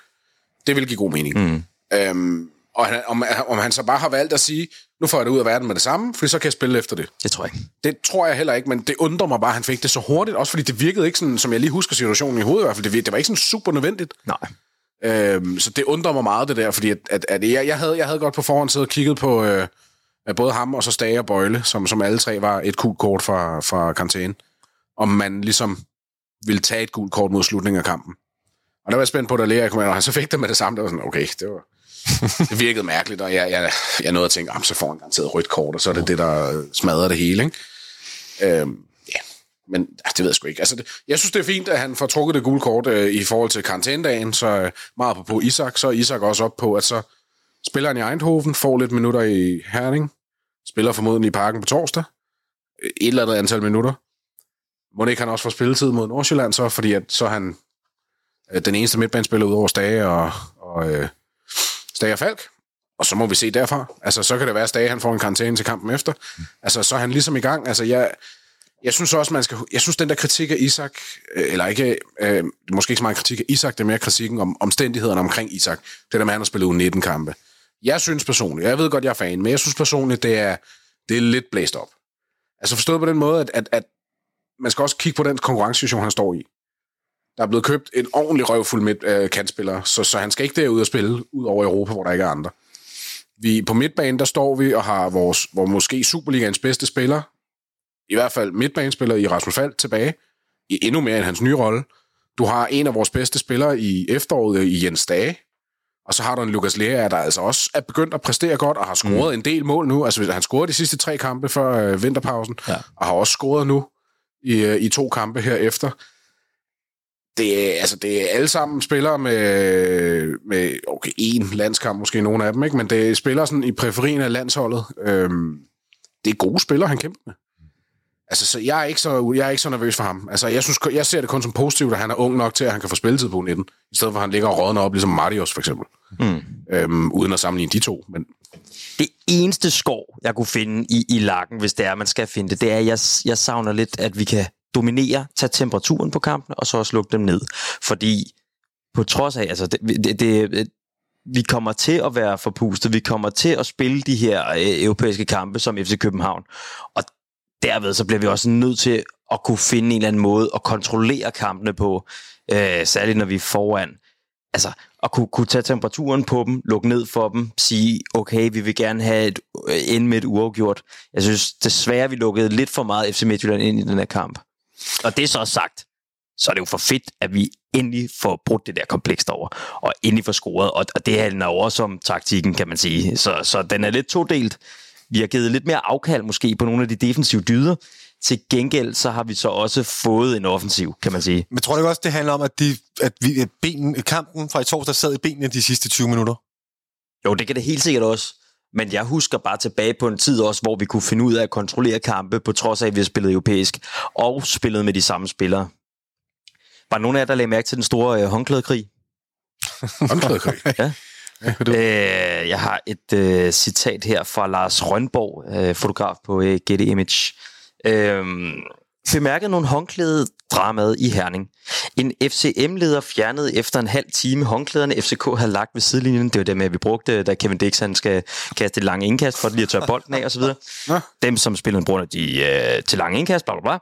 Det ville give god mening. Mm. Øhm, og han, om, om han så bare har valgt at sige, nu får jeg det ud af verden med det samme, for så kan jeg spille efter det. Det tror jeg ikke. Det tror jeg heller ikke, men det undrer mig bare, at han fik det så hurtigt, også fordi det virkede ikke sådan, som jeg lige husker situationen i hovedet i hvert fald, det, det var ikke sådan super nødvendigt. Nej. Øhm, så det undrer mig meget, det der, fordi at, at, at jeg, jeg, havde, jeg havde godt på forhånd siddet og kigget på øh, både ham og så Stage og Bøjle, som, som alle tre var et gult kort fra, fra karantæne, om man ligesom ville tage et gult kort mod slutningen af kampen. Og der var jeg spændt på, da Lea kom ind, og han så fik det med det samme, der var sådan, okay, det var... Det virkede mærkeligt, og jeg, jeg, jeg nåede at tænke, så får han garanteret rødt kort, og så er det det, der smadrer det hele, ikke? Øhm, ja, men det ved jeg sgu ikke. Altså, det, jeg synes, det er fint, at han får trukket det gule kort øh, i forhold til karantænedagen, så meget på, på Isak, så er Isak også op på, at så spiller han i Eindhoven, får lidt minutter i Herning, spiller formodentlig i Parken på torsdag, et eller andet antal minutter. Må det ikke han også få spilletid mod Nordsjælland, så, fordi at, så er han øh, den eneste midtbanespiller ud over Stage og... og øh, Stage og Falk, og så må vi se derfra. Altså, så kan det være, at Stage han får en karantæne til kampen efter. Altså, så er han ligesom i gang. Altså, jeg, jeg synes også, man skal... Jeg synes, den der kritik af Isak, eller ikke... Øh, måske ikke så meget kritik af Isak, det er mere kritikken om omstændighederne omkring Isak. Det der med, han har spillet nitten kampe. Jeg synes personligt, jeg ved godt, jeg er fan, men jeg synes personligt, det er, det er lidt blæst op. Altså, forstået på den måde, at, at, at man skal også kigge på den konkurrencesituation, han står i. Der er blevet købt en ordentlig røvfuld midt, øh, kantspiller, så, så han skal ikke derud og spille ud over Europa, hvor der ikke er andre. Vi, på midtbanen, der står vi og har vores, hvor måske Superligaens bedste spiller, i hvert fald midtbanespiller i Rasmus Falk, tilbage, i endnu mere end hans nye rolle. Du har en af vores bedste spillere i efteråret i Jens Dage, og så har du en Lukas Lea, der altså også er begyndt at præstere godt og har scoret mm. en del mål nu. Altså, han scorede de sidste tre kampe før øh, vinterpausen, ja. Og har også scoret nu i, øh, i to kampe herefter. Det er, altså, det er alle sammen spillere med, med okay, én landskamp, måske nogen af dem, ikke? Men det spiller sådan i præferien af landsholdet. Øhm, det er gode spillere, han kæmper med. Altså, så jeg er ikke så, jeg er ikke så nervøs for ham. Altså, jeg, synes, jeg ser det kun som positivt, at han er ung nok til, at han kan få spilletid på nitten, i stedet for, at han ligger og rådner op, ligesom Marius for eksempel. Mm. Øhm, uden at sammenligne de to. Men... Det eneste skår, jeg kunne finde i, i lakken, hvis det er, man skal finde det, det er, at jeg, jeg savner lidt, at vi kan dominere, tage temperaturen på kampen, og så også lukke dem ned. Fordi på trods af, altså, det, det, det, vi kommer til at være forpustet, vi kommer til at spille de her øh, europæiske kampe som F C København, og derved så bliver vi også nødt til at kunne finde en eller anden måde at kontrollere kampene på, øh, særligt når vi er foran. Altså, at kunne, kunne tage temperaturen på dem, lukke ned for dem, sige, okay, vi vil gerne have et ende med et uafgjort. Jeg synes desværre, vi lukkede lidt for meget F C Midtjylland ind i den her kamp. Og det er så sagt, så er det jo for fedt, at vi endelig får brudt det der komplekst over, og endelig får scoret, og det handler jo også om taktikken, kan man sige. Så, så den er lidt todelt. Vi har givet lidt mere afkald måske på nogle af de defensive dyder. Til gengæld, så har vi så også fået en offensiv, kan man sige. Men tror du ikke også, det handler om, at, de, at vi, ben, kampen fra i torsdag sad i benene de sidste tyve minutter? Jo, det kan det helt sikkert også. Men jeg husker bare tilbage på en tid også, hvor vi kunne finde ud af at kontrollere kampe, på trods af, at vi har spillet europæisk, og spillet med de samme spillere. Var nogen af jer, der lagde mærke til den store øh, håndklædekrig? Håndklædekrig? Ja. ja øh, jeg har et øh, citat her fra Lars Rønborg, øh, fotograf på øh, Getty Image. Øh, Bemærkede nogle håndklædedramaet i Herning. En F C M-leder fjernede efter en halv time håndklæderne, F C K havde lagt ved sidelinjen. Det var dem, vi brugte, da Kevin Diks skal kaste et langt indkast, for at lige at tørre bolden af osv. Dem, som spillede en bruger de, øh, til lange indkast, bla bla bla.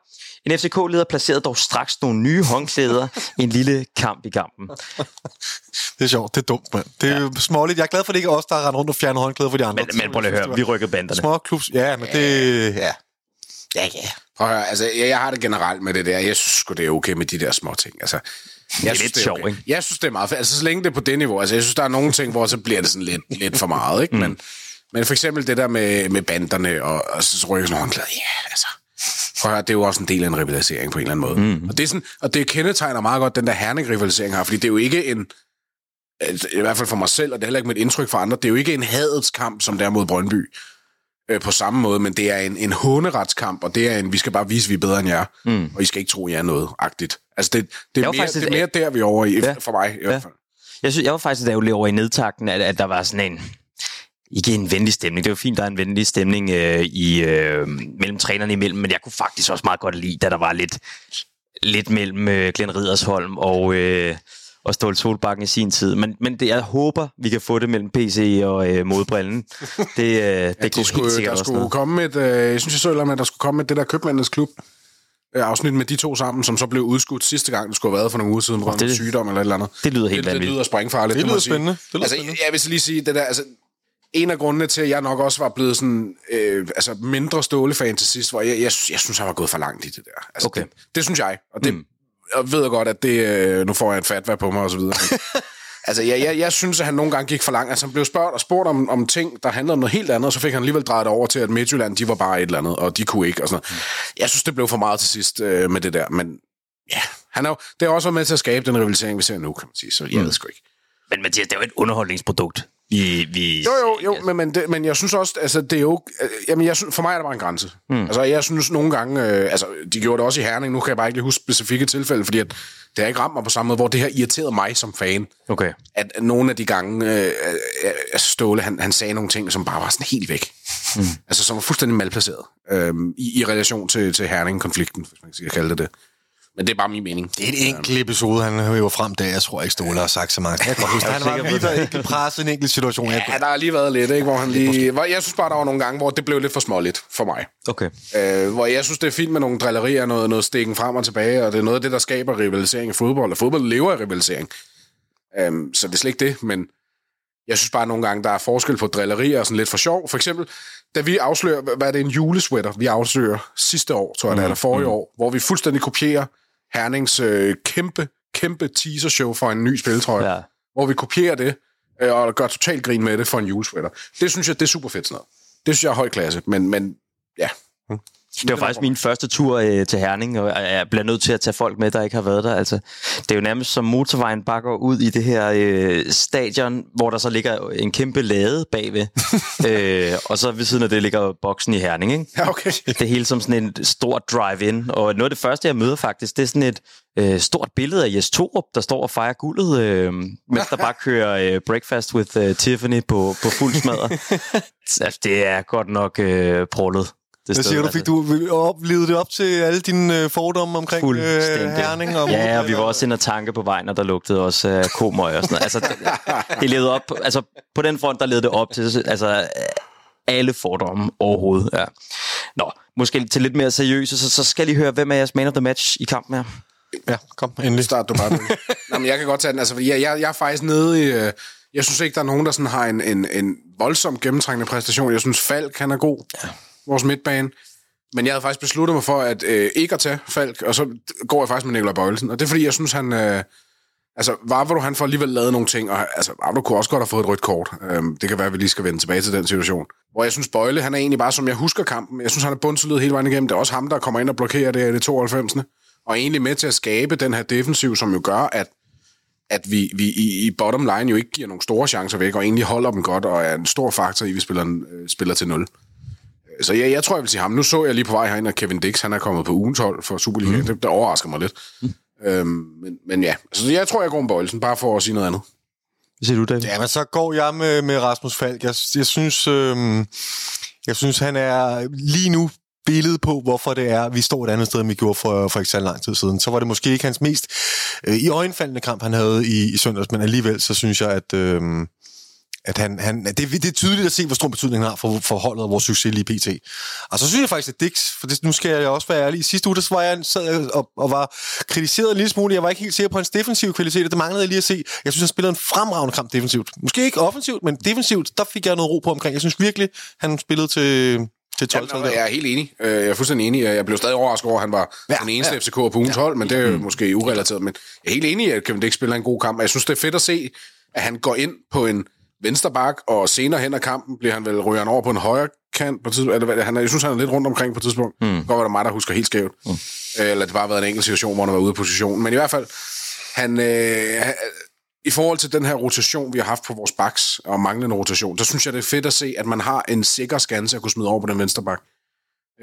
En F C K-leder placerede dog straks nogle nye håndklæder i en lille kamp i kampen. Det er sjovt, det er dumt, mand. Det er jo ja. småligt. Jeg er glad for, det ikke også der har rendt rundt og fjernet håndklæder for de andre. Men, men prøv lige at høre, vi rykker banderne. Små klubs, ja, men det... Ja. Ja, ja. Prøv at høre, altså, jeg, jeg har det generelt med det der. Jeg synes sgu, det er okay med de der små ting. Altså, jeg det synes, det er sjovt, okay. Ikke? Jeg synes, det er meget fedt. Altså, så længe det er på det niveau. Altså, jeg synes, der er nogle ting, hvor så bliver det sådan lidt, lidt for meget, ikke? Mm. Men, men for eksempel det der med, med banderne, og, og så rykker sådan håndklæder. Ja, altså. Prøv at høre, det er jo også en del af en rivalisering på en eller anden måde. Mm. Og, det er sådan, og det kendetegner meget godt, den der Herning-rivalisering her, fordi det er jo ikke en... I hvert fald for mig selv, og det er heller ikke mit indtryk for andre, det er jo ikke en hadets kamp, som der mod Brøndby. På samme måde, men det er en, en håneretskamp, og det er en, vi skal bare vise, vi er bedre end jer, mm. og I skal ikke tro, I er noget-agtigt. Altså, det, det, er, mere, det er mere et... der, vi er over i, ja. For mig i ja. hvert fald. Jeg, synes, jeg var faktisk der over i nedtakten, at, at der var sådan en, ikke en venlig stemning. Det var fint, der er en venlig stemning øh, i, øh, mellem trænerne imellem, men jeg kunne faktisk også meget godt lide, da der var lidt, lidt mellem øh, Glenn Riddersholm og... Øh, og Ståle Solbakken i sin tid. Men, men det, jeg håber, vi kan få det mellem P C og øh, modbrillen. Det, øh, det ja, de kunne skulle, helt sikkert der også skulle komme et, øh, jeg synes, jeg så, at der skulle komme et det der Købmandens Klub afsnit med de to sammen, som så blev udskudt sidste gang, det skulle have været for nogle uger siden, rundt sygdom eller et eller andet. Det lyder helt vanvittigt. Det lyder sprængfarligt. Det lyder spændende. Det lyder altså, spændende. Jeg vil så lige sige, det der, altså, en af grundene til, at jeg nok også var blevet sådan, øh, altså mindre Ståle-fan til sidst, hvor jeg, jeg, jeg synes, han var gået for langt i det der. Altså, okay. det, det synes jeg, og det, mm. jeg ved godt, at det, øh, nu får jeg en fatwa på mig og så videre. Altså, jeg, jeg, jeg synes, at han nogle gange gik for langt. Altså, han blev spurgt og spurgt om, om ting, der handlede om noget helt andet, og så fik han alligevel drejet over til, at Midtjylland, de var bare et eller andet, og de kunne ikke, og sådan noget. Jeg synes, det blev for meget til sidst øh, med det der, men ja, han er jo, det er også med til at skabe den rivalisering, vi ser nu, kan man sige, så jeg mm. ved sgu ikke. Men Mathias, det er jo et underholdningsprodukt. Vi, vi... Jo, jo, jo, men, men, det, men jeg synes også, altså, det er jo... Jamen, jeg synes, for mig er der bare en grænse. Mm. Altså, jeg synes nogle gange... Øh, altså, de gjorde det også i Herning, nu kan jeg bare ikke huske specifikke tilfælde, fordi at det har ikke ramt mig på samme måde, hvor det her irriterede mig som fan. Okay. At nogle af de gange, øh, altså Ståle, han, han sagde nogle ting, som bare var sådan helt væk. Mm. Altså, som var fuldstændig malplaceret øh, i, i relation til, til Herning-konflikten, hvis man kan kalde det det. Men det er bare min mening. Det er en enkelt episode, han hører frem, der jeg tror ikke Ståle har sagt så meget. Jeg kan huske, han har været lidt enkelt presset, en enkelt situation. Ja, der har alligevel lidt, ikke, hvor han lige... Jeg synes bare, der var nogle gange, hvor det blev lidt for småligt for mig. Okay. Øh, hvor jeg synes, det er fint med nogle drillerier, noget, noget stikken frem og tilbage, og det er noget af det, der skaber rivalisering i fodbold, og fodbold lever af rivalisering. Øh, så det er slet ikke det, men jeg synes bare nogle gange, der er forskel på drillerier og sådan lidt for sjov. For eksempel, da vi afslører, hvad er det, en julesweater, vi afslører sidste år, tror jeg, mm. eller forrige mm. år, hvor vi fuldstændig kopierer Hernings øh, kæmpe, kæmpe teasershow for en ny spiltrøje, ja. Hvor vi kopierer det øh, og gør totalt grin med det for en julesweater. Det synes jeg, det er super fedt sådan noget. Det synes jeg er høj klasse, men, men ja. Mm. Det var faktisk min første tur øh, til Herning, og jeg bliver nødt til at tage folk med, der ikke har været der. Altså, det er jo nærmest som motorvejen bakker ud i det her øh, stadion, hvor der så ligger en kæmpe lade bagved. øh, og så ved siden af det ligger boksen i Herning, ikke? Ja, okay. Det er hele som sådan en stor drive-in. Og noget af det første, jeg møder faktisk, det er sådan et øh, stort billede af Jes Torup, der står og fejrer guldet, øh, mens der bare kører øh, Breakfast with øh, Tiffany på, på fuld smadder. Altså, det er godt nok øh, prullet. Hvad siger du? Fik du oplevet det op til alle dine fordomme omkring øh, Herning? Og ja, og vi var også inde og tanke på vejen, og der lugtede også øh, komøg og sådan noget. Altså, det, det levede op, altså, på den front, der levede det op til altså, alle fordomme overhovedet. Ja. Nå, måske til lidt mere seriøse, så, så skal I høre, hvem er jeres man of the match i kampen her? Ja, kom, endelig. Start du bare med. Nå, men jeg kan godt tage den. Altså, jeg, jeg, jeg er faktisk nede i... Øh, jeg synes ikke, der er nogen, der sådan har en, en, en voldsom gennemtrængende præstation. Jeg synes, Falk, han er god. Ja. Vores midtbane. Men jeg havde faktisk besluttet mig for, at øh, ikke at tage Falk, og så går jeg faktisk med Nicolai Bertelsen. Og det er, fordi jeg synes, han... Øh, altså, Vavro, han får alligevel lavet nogle ting, og altså, Vavro kunne også godt have fået et rødt kort. Øhm, det kan være, at vi lige skal vende tilbage til den situation. Hvor jeg synes, Bøjle, han er egentlig bare, som jeg husker kampen. Jeg synes, han er bundsolid hele vejen igennem. Det er også ham, der kommer ind og blokerer det i det tooghalvfemsende Og egentlig med til at skabe den her defensiv, som jo gør, at, at vi, vi i, i bottom line jo ikke giver nogle store chancer væk, og egentlig holder dem godt, og er en stor faktor i, vi spiller, øh, spiller til nul. Så jeg, jeg tror, jeg vil sige ham. Nu så jeg lige på vej herinde, at Kevin Diks, han er kommet på ugens hold for Superligaen. Mm. Det der overrasker mig lidt. Mm. Øhm, men, men ja, så jeg tror, jeg går med Bøjelsen, bare for at sige noget andet. Hvad siger du, David? Jamen, så går jeg med, med Rasmus Falk. Jeg, jeg, synes, øh, jeg synes, han er lige nu billedet på, hvorfor det er, vi står et andet sted, end vi gjorde for, for ikke så lang tid siden. Så var det måske ikke hans mest øh, i øjenfaldende kamp, han havde i, i søndags, men alligevel, så synes jeg, at... Øh, At han, han, det, det er tydeligt at se, hvor stor betydning han har for, for holdet og vores succes lige pt. Og så synes jeg faktisk, at Diks, for det, nu skal jeg også være ærlig, i sidste uge, der var jeg sad og, og var kritiseret en lille smule. Jeg var ikke helt sikker på hans defensive kvalitet, det manglede jeg lige at se. Jeg synes, han spillede en fremragende kamp defensivt. Måske ikke offensivt, men defensivt, der fik jeg noget ro på omkring. Jeg synes virkelig, han spillede til... tolv, ja, jeg er helt enig. Jeg er fuldstændig enig. Jeg blev stadig overrasket over, at han var ja, den eneste ja. F C K på ugens ja. hold, men det er mm. måske urelateret. Men jeg er helt enig, at Kevin Diks spiller en god kamp. Jeg synes, det er fedt at se, at han går ind på en vensterbak, og senere hen ad kampen bliver han vel røren over på en højre kant på tidspunkt. Eller, han er, jeg synes, han er lidt rundt omkring på tidspunkt. Mm. Godt var der mig, der husker helt skævt. Mm. Eller det bare har været en enkelt situation, hvor han var ude af positionen. Men i hvert fald, han, øh, i forhold til den her rotation, vi har haft på vores backs, og manglende rotation, der synes jeg, det er fedt at se, at man har en sikker skanse at kunne smide over på den vensterbak,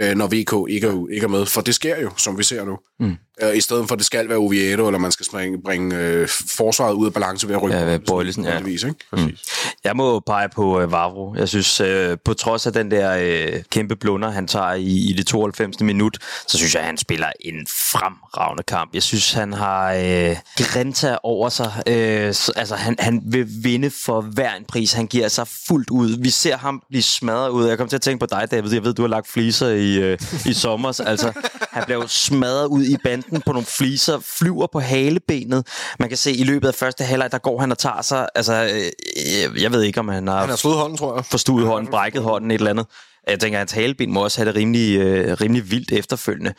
øh, når V K ikke er, ikke er med. For det sker jo, som vi ser nu. Mm. I stedet for, at det skal være Oviedo, eller man skal springe, bringe øh, forsvaret ud af balance ved at rykke ja, bøjelsen, ja. Vis, ikke? Mm. Jeg må pege på øh, Vavro. Jeg synes, øh, på trods af den der øh, kæmpe blunder, han tager i, i det tooghalvfemsende minut, så synes jeg, han spiller en fremragende kamp. Jeg synes, han har øh, grinta over sig. Øh, så, altså, han, han vil vinde for hver en pris. Han giver sig fuldt ud. Vi ser ham blive smadret ud. Jeg kom til at tænke på dig, David. Jeg ved, du har lagt fliser i, øh, i sommer. Altså, han blev smadret ud i band på nogle fliser, flyver på halebenet. Man kan se, i løbet af første halvleg, der går han og tager sig, altså, øh, jeg ved ikke, om han har... Han har slået hånden, tror jeg. Forstuet hånden, brækket hånden, et eller andet. Jeg tænker, hans haleben må også have det rimelig, øh, rimelig vildt efterfølgende,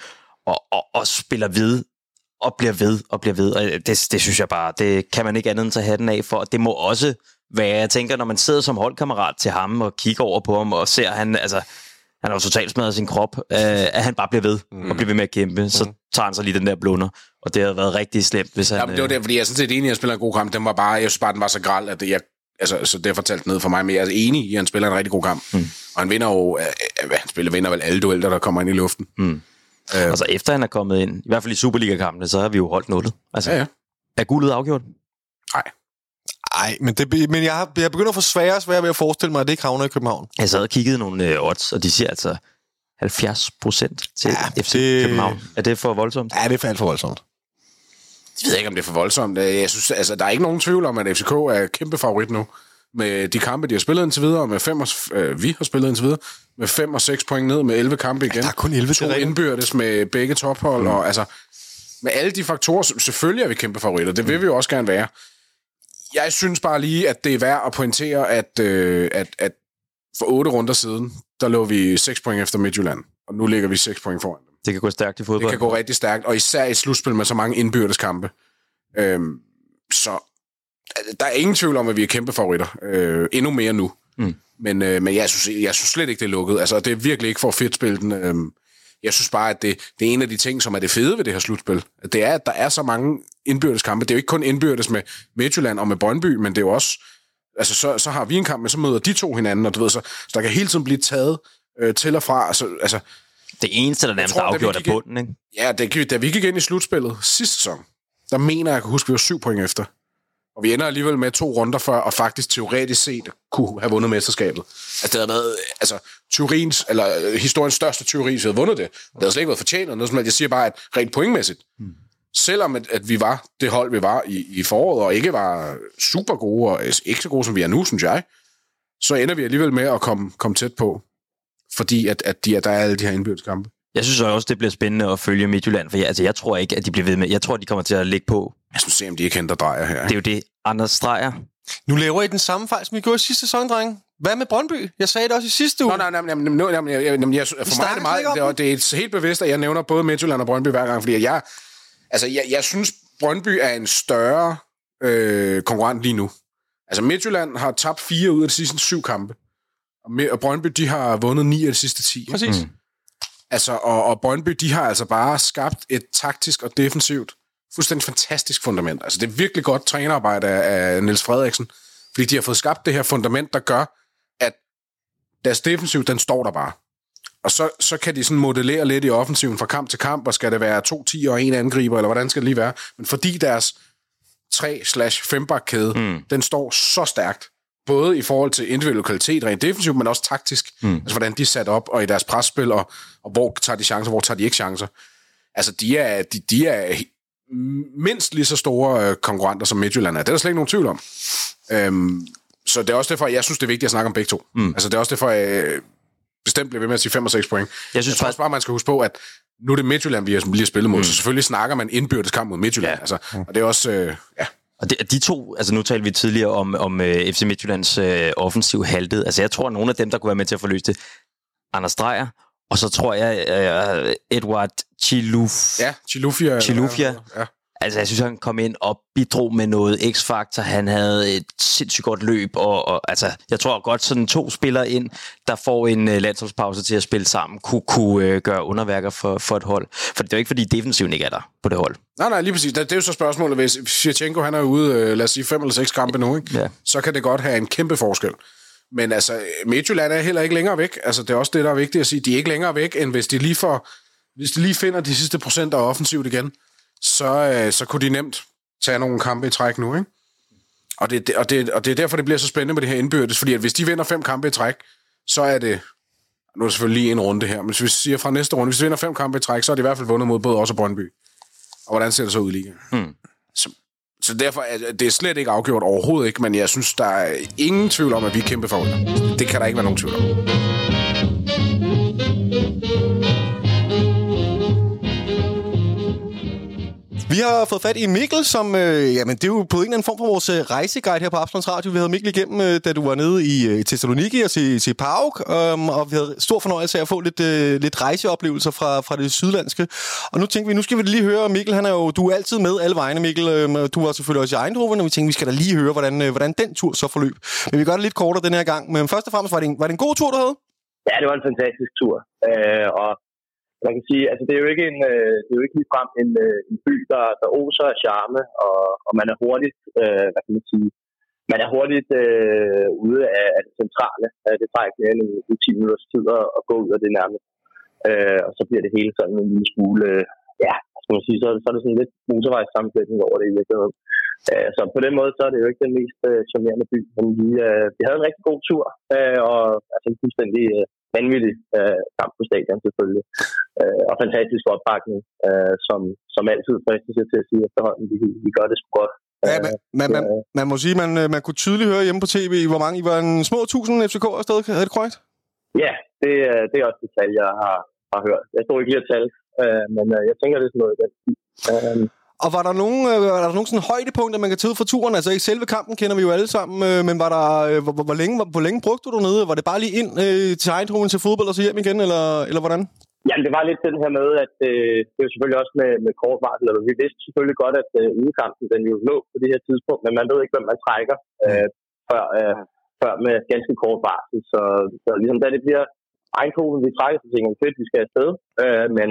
og, og, og spiller ved, og bliver ved, og bliver ved. Og det, det synes jeg bare, det kan man ikke andet end tage hatten af for. Det må også være, jeg tænker, når man sidder som holdkammerat til ham, og kigger over på ham, og ser han, altså... Han har jo totalt smadret sin krop, at han bare bliver ved mm. og bliver ved med at kæmpe. Så tager han så lige den der blunder, og det havde været rigtig slemt, hvis han... Ja, men det var det, fordi jeg er sådan set enig, at han spiller en god kamp. Den var bare, jeg synes bare, den var så græld, at jeg... Altså, så det har fortalt ned for mig, men jeg er enig i, at han spiller en rigtig god kamp. Mm. Og han vinder jo... Han spiller vinder vel alle dueller, der kommer ind i luften. Mm. Øh. Og så efter han er kommet ind, i hvert fald i Superliga-kampene, så har vi jo holdt nullet. Altså, ja, ja. Er guldet afgjort? Nej. Nej, men, men jeg, jeg begynder at få sværere og sværere ved at forestille mig, at det ikke havner i København. Jeg sad og kiggede nogle øh, odds, og de siger altså halvfjerds procent til ja, F C det... København. Er det for voldsomt? Ja, det er for alt for voldsomt. Jeg ved ikke, om det er for voldsomt. Jeg synes, altså, der er ikke nogen tvivl om, at F C K er kæmpe favorit nu. Med de kampe, de har spillet indtil videre, og med fem og, øh, vi har spillet indtil videre, med fem og seks point ned, med elleve kampe igen. Ja, der er kun elleve to indbyrdes med begge tophold, mm. og altså med alle de faktorer, selvfølgelig er vi kæmpe favoritter. Det vil mm. vi jo også gerne være. Jeg synes bare lige, at det er værd at pointere, at, øh, at, at for otte runder siden, der lå vi seks point efter Midtjylland, og nu ligger vi seks point foran dem. Det kan gå stærkt i fodbold. Det kan gå rigtig stærkt, og især i slutspil med så mange indbyrdes kampe. Øhm, så der er ingen tvivl om, at vi er kæmpe favoritter. Øh, endnu mere nu. Mm. Men, øh, men jeg, synes, jeg synes slet ikke, det er lukket. Altså, det er virkelig ikke for fedt spil den. Øhm, jeg synes bare, at det, det er en af de ting, som er det fede ved det her slutspil. Det er, at der er så mange indbyrdes kampe. Det er jo ikke kun indbyrdes med Midtjylland og med Brøndby, men det er jo også... Altså, så, så har vi en kamp, men så møder de to hinanden, og du ved, så, så der kan hele tiden blive taget øh, til og fra. Altså, altså, det eneste, der nærmest er afgjort af bunden, ikke? Ja, det, da vi gik ind i slutspillet sidste sæson, der mener jeg, at jeg kan huske, at vi var syv point efter. Og vi ender alligevel med to runder før, og faktisk teoretisk set kunne have vundet mesterskabet. Altså, det havde været, altså, teoriens, eller historiens største teori, så havde vundet det. Det havde slet ikke været fortjent, og noget som jeg siger bare, at rent pointmæssigt, hmm. selvom at, at vi var det hold, vi var i, i foråret, og ikke var super gode, og ikke så gode, som vi er nu, synes jeg, så ender vi alligevel med at komme, komme tæt på, fordi at, at, de, at der er alle de her indbyrdeskampe. Jeg synes også, det bliver spændende at følge Midtjylland, for jeg, altså, jeg tror ikke, at de bliver ved med. Jeg tror, de kommer til at ligge på. Jeg skal se, om de ikke henter Drejer her. Ikke? Det er jo det, Anders Drejer. Nu laver I den samme fejl, som I gjorde sidste sæson, drenge. Hvad med Brøndby? Jeg sagde det også i sidste uge. Nej, nej, nej. For mig er det meget... Det, det er helt bevidst, at jeg nævner både Midtjylland og Brøndby hver gang, fordi jeg... Altså, jeg, jeg synes, Brøndby er en større øh, konkurrent lige nu. Altså, Midtjylland har tabt fire ud af de sidste syv kampe. Og Brøndby, de har vundet ni af de sidste ti. Præcis. Mm. Altså, og, og Brøndby, de har altså bare skabt et taktisk og defensivt fuldstændig fantastisk fundament. Altså, det er virkelig godt trænerarbejde af, af Niels Frederiksen, fordi de har fået skabt det her fundament, der gør, at deres defensiv, den står der bare. Og så, så kan de sådan modellere lidt i offensiven fra kamp til kamp, og skal det være to tier og en angriber, eller hvordan skal det lige være? Men fordi deres tre-slash-fem-bakkæde, mm. den står så stærkt, både i forhold til individuel kvalitet rent defensivt, men også taktisk. Mm. Altså, hvordan de er sat op, og i deres presspil, og, og hvor tager de chancer, hvor tager de ikke chancer. Altså, de er, de, de er mindst lige så store konkurrenter, som Midtjylland er. Det er der slet ikke nogen tvivl om. Øhm, så det er også derfor, jeg synes, det er vigtigt at snakke om begge to. Mm. Altså, det er også derfor, jeg bestemt bliver ved med at sige fem og seks point. Jeg synes jeg faktisk bare, man skal huske på, at nu er det Midtjylland, vi har spillet mod, mm. så selvfølgelig snakker man indbyrdes kamp mod Midtjylland. Ja. Altså, og det er også... Øh, ja. Og de, de to, altså nu talte vi tidligere om, om uh, F C Midtjyllands uh, offensiv haltet. Altså jeg tror, at nogle af dem, der kunne være med til at forløse det, Anders Drejer, og så tror jeg uh, Edward Chiluf... Ja, Chilufia. Chilufia. Eller, ja. Altså jeg synes, han kom ind og bidrog med noget X-faktor. Han havde et sindssygt godt løb, og, og altså jeg tror godt, sådan to spillere ind, der får en uh, landsholdspause til at spille sammen, kunne, kunne uh, gøre underværker for, for et hold. For det er jo ikke, fordi defensiven ikke er der på det hold. Nej, nej, lige præcis. Det er jo så spørgsmålet, hvis Svechenko, han er ude, lad os sige, fem eller seks kampe nu, ikke? Ja. Så kan det godt have en kæmpe forskel. Men altså, Midtjylland er heller ikke længere væk. Altså, det er også det, der er vigtigt at sige. De er ikke længere væk, end hvis de lige, får, hvis de lige finder de sidste procent af offensivt igen. så, så kunne de nemt tage nogle kampe i træk nu, ikke? Og det, og, det, og det er derfor, det bliver så spændende med det her indbyrdes, fordi at hvis de vinder fem kampe i træk, så er det... Nu er det selvfølgelig lige en runde her, men hvis vi siger fra næste runde, hvis vi vinder fem kampe i træk, så er det i hvert fald vundet mod både os og Brøndby. Og hvordan ser det så ud i ligaen? Hmm. Så, så derfor er det slet ikke afgjort overhovedet ikke, men jeg synes, der er ingen tvivl om, at vi er kæmpe favoritter. Det kan der ikke være nogen tvivl om. Vi har fået fat i Mikkel, som øh, jamen, det er jo på en eller anden form for vores rejseguide her på Absalons Radio. Vi havde Mikkel igennem, øh, da du var nede i øh, Thessaloniki og til, til P A O K, øh, og vi havde stor fornøjelse af at få lidt, øh, lidt rejseoplevelser fra, fra det sydlandske. Og nu tænkte vi, nu skal vi lige høre, Mikkel, han er jo, du er altid med alle vegne, Mikkel, øh, du var selvfølgelig også i Eindhoven, og vi tænkte, vi skal da lige høre, hvordan, øh, hvordan den tur så forløb. Men vi gør det lidt kortere den her gang, men først og fremmest, var det en, var det en god tur, du havde? Ja, det var en fantastisk tur, øh, og... Man kan sige, altså det er jo ikke en, det er jo ikke ligefrem en, en by, der, der oser af charme, og, og man er hurtigt, øh, hvad kan man sige, man er hurtigt øh, ude af, af det centrale. Det tager ikke mere end ti minutters tid at gå ud af det nærmest, øh, og så bliver det hele sådan en lille smule, øh, ja, skal man sige, så, så er det sådan lidt motorvejssammenflætning over det i virkeligheden. Øh, så på den måde, så er det jo ikke den mest øh, charmerende by, men vi, øh, vi havde en rigtig god tur, øh, og altså fuldstændig... Øh, vanvittig øh, kamp på stadion selvfølgelig, øh, og fantastisk opbakning, øh, som, som altid fristes jeg til at sige efterhånden, vi, vi gør det sgu godt. Øh, ja, man, man, man, man må sige, man, man kunne tydeligt høre hjemme på tv, hvor mange, I var en små tusind F C K afsted, er det korrekt? Ja, det, det er også det tal, jeg har, har hørt. Jeg tror ikke lige at tale, øh, men jeg tænker, det er sådan noget i den tid. Øh, Og var der nogen, var der nogen sådan højdepunkter, man kan tage for turen? Altså i selve kampen kender vi jo alle sammen, men var der, hvor, hvor, længe, hvor, hvor længe brugte du nede? Var det bare lige ind øh, til Eindhoven til fodbold og så hjem igen, eller, eller hvordan? Jamen det var lidt den her med, at øh, det var selvfølgelig også med, med kort varsel, og vi vidste selvfølgelig godt, at øh, udekampen den jo lå på det her tidspunkt, men man ved ikke, hvem man trækker øh, før, øh, før med ganske kort varsel. Så, så ligesom da det bliver Eindhoven, vi trækker, så tænker vi, fedt, vi skal afsted, øh, men...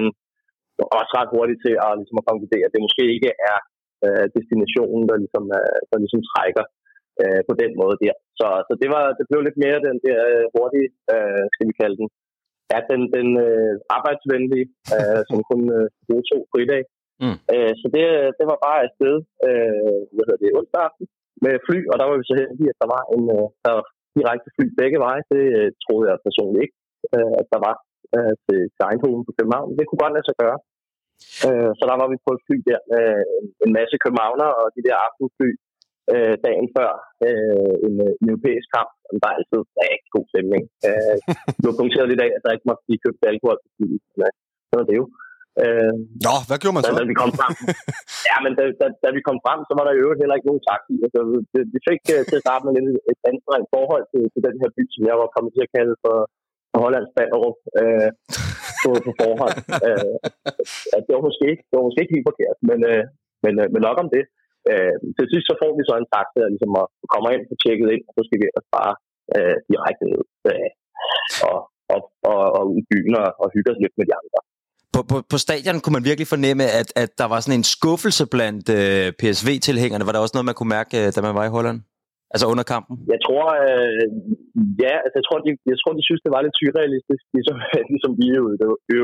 også ret hurtigt til at, ligesom at konkludere, at det måske ikke er øh, destinationen, der ligesom, øh, der ligesom trækker øh, på den måde der. Så, så det, var, det blev lidt mere den der øh, hurtige, øh, skal vi kalde den, ja, den, den øh, arbejdsvenlige, øh, som kun øh, to fridag. Mm. Øh, så det, det var bare afsted, øh, hvad hedder det, onsdag aften med fly, og der var vi så heldige, at der var en øh, der var direkte fly begge veje. Det øh, troede jeg personligt ikke, øh, at der var. Til Eindhoven på København. Det kunne godt lade sig gøre. Øh, så der var vi på et fly der med en masse københavner og de der aftenfly øh, dagen før øh, en, en europæisk kamp. Der er altid rigtig god stemning. Øh, det var punkteret i dag, at der ikke måtte blive købt alkohol. Så var det jo. Øh, Nå, hvad gjorde man så? Da, da vi kom frem, ja, men da, da, da vi kom frem, så var der jo heller ikke nogen taxi. Altså, vi, vi fik til at starte med lidt et anstrengt forhold til, til den her by, som jeg var kommet til at kalde for Hollands Ballerup øh, stod på forhånd. Øh, det, var måske, det var måske ikke helt forkert, men, øh, men, øh, men nok om det. Øh, til sidst så får vi så en taxa, der ligesom kommer ind og tjekket ind, og så skal vi ellers bare øh, direkte ned øh, og, og, og, og ud i byen og, og hygge os lidt med de andre. På, på, på stadion kunne man virkelig fornemme, at, at der var sådan en skuffelse blandt øh, P S V-tilhængerne. Var der også noget, man kunne mærke, da man var i Holland? Altså under kampen? Jeg tror, øh, ja, altså jeg tror, de, jeg tror, de synes, det var lidt surrealistisk, ligesom, ligesom vi jo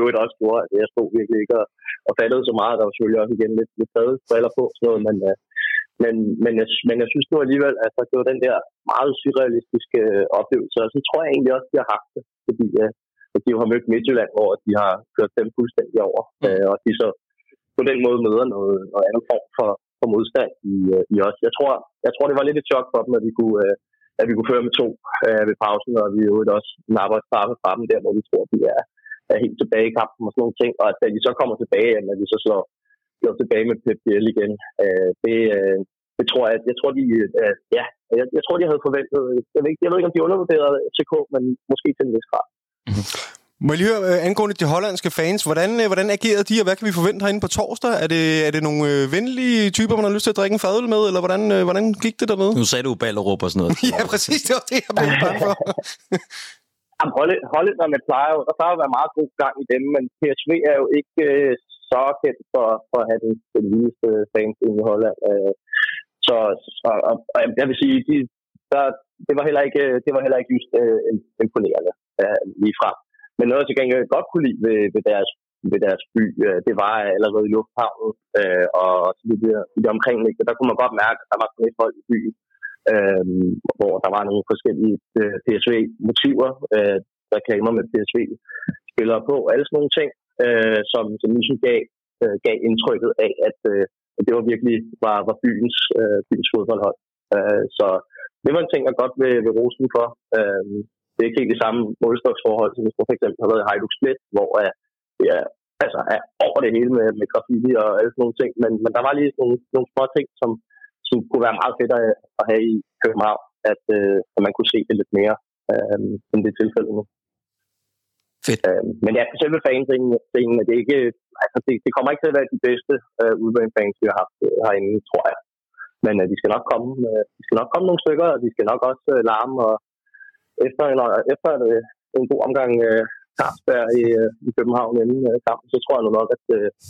øvrigt også gjorde. Altså, jeg stod virkelig ikke og, og fattede så meget, der var selvfølgelig også igen lidt, lidt fadelsbriller på, sådan noget, men, øh, men, men, jeg, men jeg synes nu alligevel, at altså, det var den der meget surrealistiske øh, oplevelse, og så tror jeg egentlig også, de har haft det, fordi øh, at de jo har mødt Midtjylland, hvor de har kørt dem fuldstændig over, øh, og de så på den måde møder noget, noget andet form for for modstand i, i os. Jeg tror, jeg tror, det var lidt et chok for dem, at vi kunne, at vi kunne føre med to ved pausen, og vi jo også napper og straffe fra dem der, hvor vi tror, at de er, er helt tilbage i kampen og sådan nogle ting, og at da de så kommer tilbage, at vi så slår, slår tilbage med P P L igen, det, det tror jeg, jeg tror, de, ja, jeg, jeg tror, de havde forventet, jeg ved ikke, jeg ved ikke om de undervurderede F C K, men måske til en vis grad. Må jeg lige høre, angående de hollandske fans, hvordan, hvordan agerede de, og hvad kan vi forvente herinde på torsdag? Er det, er det nogle venlige typer, man har lyst til at drikke en fadøl med, eller hvordan, hvordan gik det dernede? Nu sagde du Ballerup og sådan noget. Ja, præcis, det var det, jeg blev bange for. Jamen, hollænderne plejer jo, der plejer at være meget god gang i dem, men P S V er jo ikke øh, så kendt for, for at have den, den vildeste fans inde i Holland. Øh, så og, og, og, jeg vil sige, de, der, det var heller ikke, det var heller ikke just øh, imponerende øh, ligefra. Men noget, jeg til gengæld godt kunne lide ved, ved deres ved deres by, det var allerede i lufthavnen, og så det der, i det omkringliggende, der kunne man godt mærke, at der var sådan et folk i byen, hvor der var nogle forskellige P S V-motiver, reklamer med P S V-spillere på, alle sådan nogle ting, som, som ligesom gav, gav indtrykket af, at, at det var virkelig var, var byens, byens fodboldhold. Så det var en ting, jeg godt vil, vil rose dem for. Det er ikke helt det samme målstoksforhold, som hvis man for eksempel har været i Hejduk Split, hvor ja, altså er over det hele med, med graffiti og alle sådan nogle ting, men, men der var lige nogle, nogle små ting, som, som kunne være meget fedt at have i København, at, øh, at man kunne se det lidt mere, øh, end det er tilfældet nu. Fedt. Øh, men ja, selve fan-tingen, det, ikke, altså det, det kommer ikke til at være de bedste øh, udvandfans, vi har haft øh, herinde, tror jeg. Men øh, de, skal nok komme, øh, de skal nok komme nogle stykker, og de skal nok også øh, larme, og efter en, efter øh, en god omgang... Øh, der i, i København inden kampen, så tror jeg nok, at,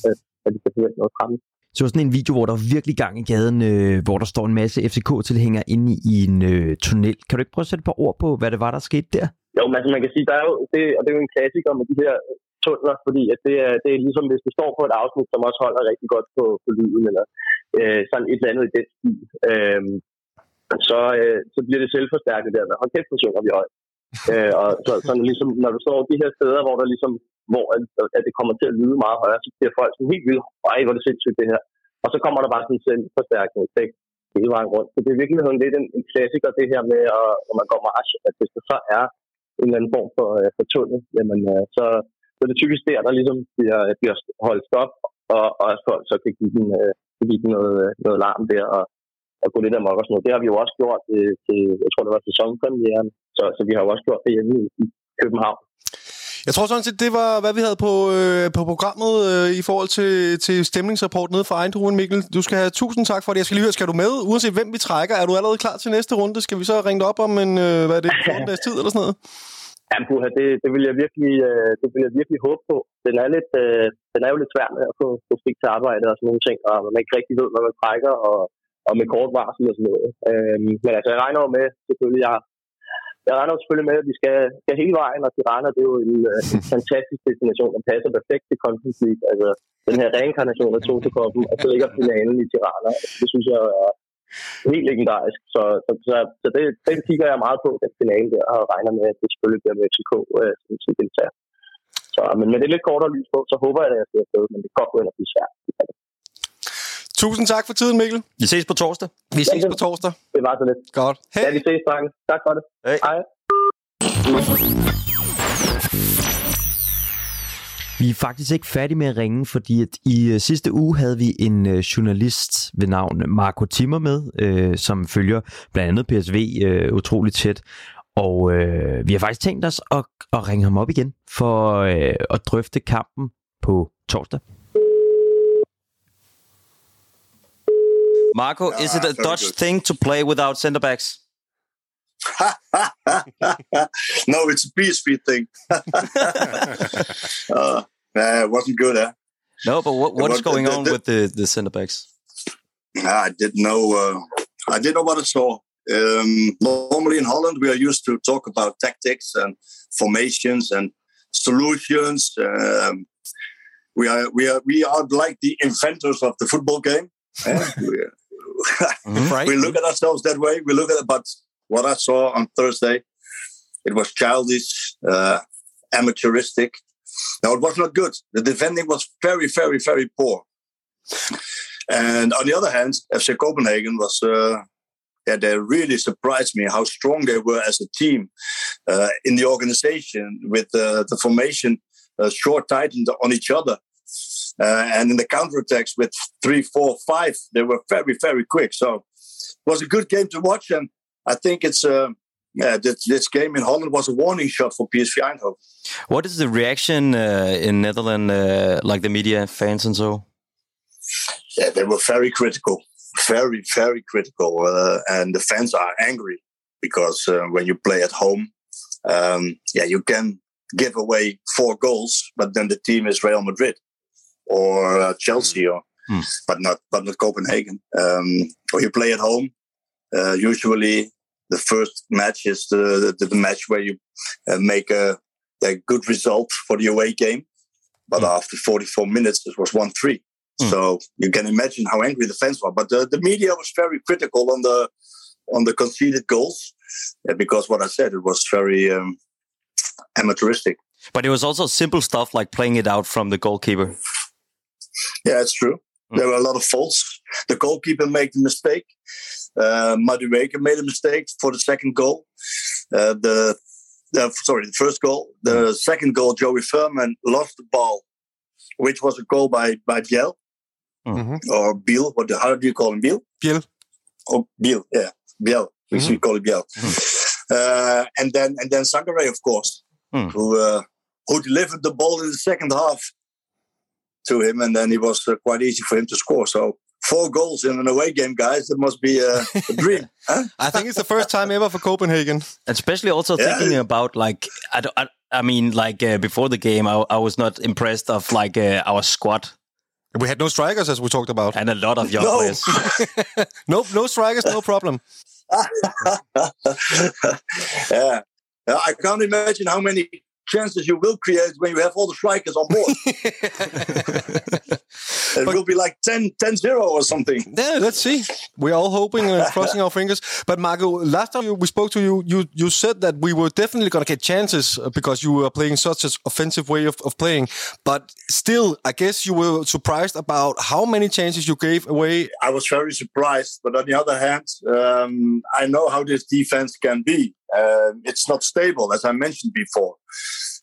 at, at de kan forvente noget fremme. Så sådan en video, hvor der er virkelig gang i gaden, øh, hvor der står en masse F C K-tilhængere inde i, i en øh, tunnel. Kan du ikke prøve at sætte et par ord på, hvad det var, der skete der? Jo, men altså, man kan sige, der er jo, det, og det er jo en klassiker med de her tunneler, fordi at det, er, det er ligesom, hvis du står på et afsnit, som også holder rigtig godt på, på lyden, eller øh, sådan et eller andet i den stil, øh, så, øh, så bliver det selvforstærket der. Hold kæft, så synger vi højt. øh, og så, sådan ligesom, når du står de her steder, hvor der ligesom, hvor at, at det kommer til at lyde meget højere, så bliver folk sådan helt vildt, ej, hvor er det sindssygt det her. Og så kommer der bare sådan en selvforstærkende effekt hele vejen rundt. Så det er i virkeligheden lidt en, en klassiker, det her med, at, når man går march, at hvis der så er en eller anden form for, uh, for tunnel, jamen uh, så, så er det typisk der, der ligesom bliver, bliver holdt stop, og, og at folk så kan give den, uh, give den noget, noget larm der, og at gå lidt amok og sådan noget. Det har vi jo også gjort øh, til, jeg tror det var sæsonpremieren, så, så vi har jo også gjort det hjemme i København. Jeg tror sådan set, det var, hvad vi havde på, øh, på programmet øh, i forhold til, til stemningsrapport nede fra Eindhoven, Mikkel. Du skal have tusind tak for det. Jeg skal lige høre, skal du med? Uanset hvem vi trækker, er du allerede klar til næste runde? Skal vi så ringe op om en, øh, hvad er det, fjorten dages tid eller sådan noget? Jamen, puha, det, det, vil jeg virkelig, øh, det vil jeg virkelig håbe på. Den er, lidt, øh, den er jo lidt svær med at få, få fri til arbejde og sådan nogle ting, og man ikke rigtig ved, hvad man trækker, og og med kort varsel og sådan noget. Øhm, men altså, jeg regner med, selvfølgelig, jeg, jeg regner selvfølgelig med, at vi skal, skal hele vejen, og Tirana, det er jo en, en fantastisk destination, der passer perfekt til Conference League. Altså, den her reinkarnation af Totokoppen, og så ligger finalen i Tirana. Det synes jeg er helt legendarisk. Så, så, så, så det, det kigger jeg meget på, den finale der, og regner med, at det selvfølgelig bliver med F C K øh, som deltager. Så, men med det lidt kortere lys på, så håber jeg, at jeg skal afsted, men det kan godt gå ind og blive svært. Tusind tak for tiden, Mikkel. Vi ses på torsdag. Vi ses på torsdag. Det var så lidt. Godt. Hey. Ja, vi ses, drenge. Tak for det. Hey. Hej. Vi er faktisk ikke færdige med at ringe, fordi at i sidste uge havde vi en journalist ved navn Marco Timmer med, øh, som følger blandt andet P S V øh, utroligt tæt. Og øh, vi har faktisk tænkt os at, at ringe ham op igen for øh, at drøfte kampen på torsdag. Marco, is it a Dutch thing to play without center backs? No, it's a P S V thing. uh, nah, it wasn't good, eh? No, but what what is going on with the, the center backs? I didn't know. Uh, I didn't know what I saw. Um, normally in Holland, we are used to talk about tactics and formations and solutions. Um, we are we are we are like the inventors of the football game. Yeah, we, right. we look at ourselves that way. We look at it, but what I saw on Thursday, it was childish, uh, amateuristic. No, it was not good. The defending was very, very, very poor. And on the other hand, F C Copenhagen was, uh, yeah, they really surprised me how strong they were as a team uh, in the organization with uh, the formation uh, short tightened on each other. Uh, and in the counterattacks with three, four, five, they were very, very quick. So it was a good game to watch. And I think it's uh, yeah, this, this game in Holland was a warning shot for P S V Eindhoven. What is the reaction uh, in Netherlands, uh, like the media, fans and so? Yeah, they were very critical, very, very critical. Uh, and the fans are angry because uh, when you play at home, um, yeah, you can give away four goals, but then the team is Real Madrid. Or uh, Chelsea, or mm. but not but not Copenhagen. Um, or you play at home. Uh, usually, the first match is the the, the match where you uh, make a, a good result for the away game. But mm. after forty-four minutes, it was one three. Mm. So you can imagine how angry the fans were. But the, the media was very critical on the on the conceded goals because what I said, it was very um, amateuristic. But it was also simple stuff like playing it out from the goalkeeper. Yeah, it's true. Mm. There were a lot of faults. The goalkeeper made the mistake. Uh, Madueke made a mistake for the second goal. Uh, the uh, sorry, the first goal. The second goal, Joey Fuhrmann lost the ball, which was a goal by by Biel mm-hmm. or Biel. What how do you call him? Biel. Biel. Oh, Biel. Yeah, Biel. We mm-hmm. should call it Biel. Mm-hmm. Uh, and then and then Sangaré, of course, mm. who uh, who delivered the ball in the second half to him, and then it was uh, quite easy for him to score. So. Four goals in an away game, guys. That must be a, a dream. Huh? I think it's the first time ever for Copenhagen. Especially also yeah. thinking about, like, I, don't, I, I mean, like, uh, before the game, I, I was not impressed of, like, uh, our squad. We had no strikers, as we talked about. And a lot of young no. players. Nope, no strikers, no problem. yeah. I can't imagine how many chances you will create when you have all the strikers on board. It but will be like ten zero or something. Yeah, let's see. We're all hoping and crossing our fingers. But Marco, last time we spoke to you, you, you said that we were definitely going to get chances because you were playing such an offensive way of, of playing. But still, I guess you were surprised about how many chances you gave away. I was very surprised. But on the other hand, um, I know how this defense can be. Uh, it's not stable, as I mentioned before.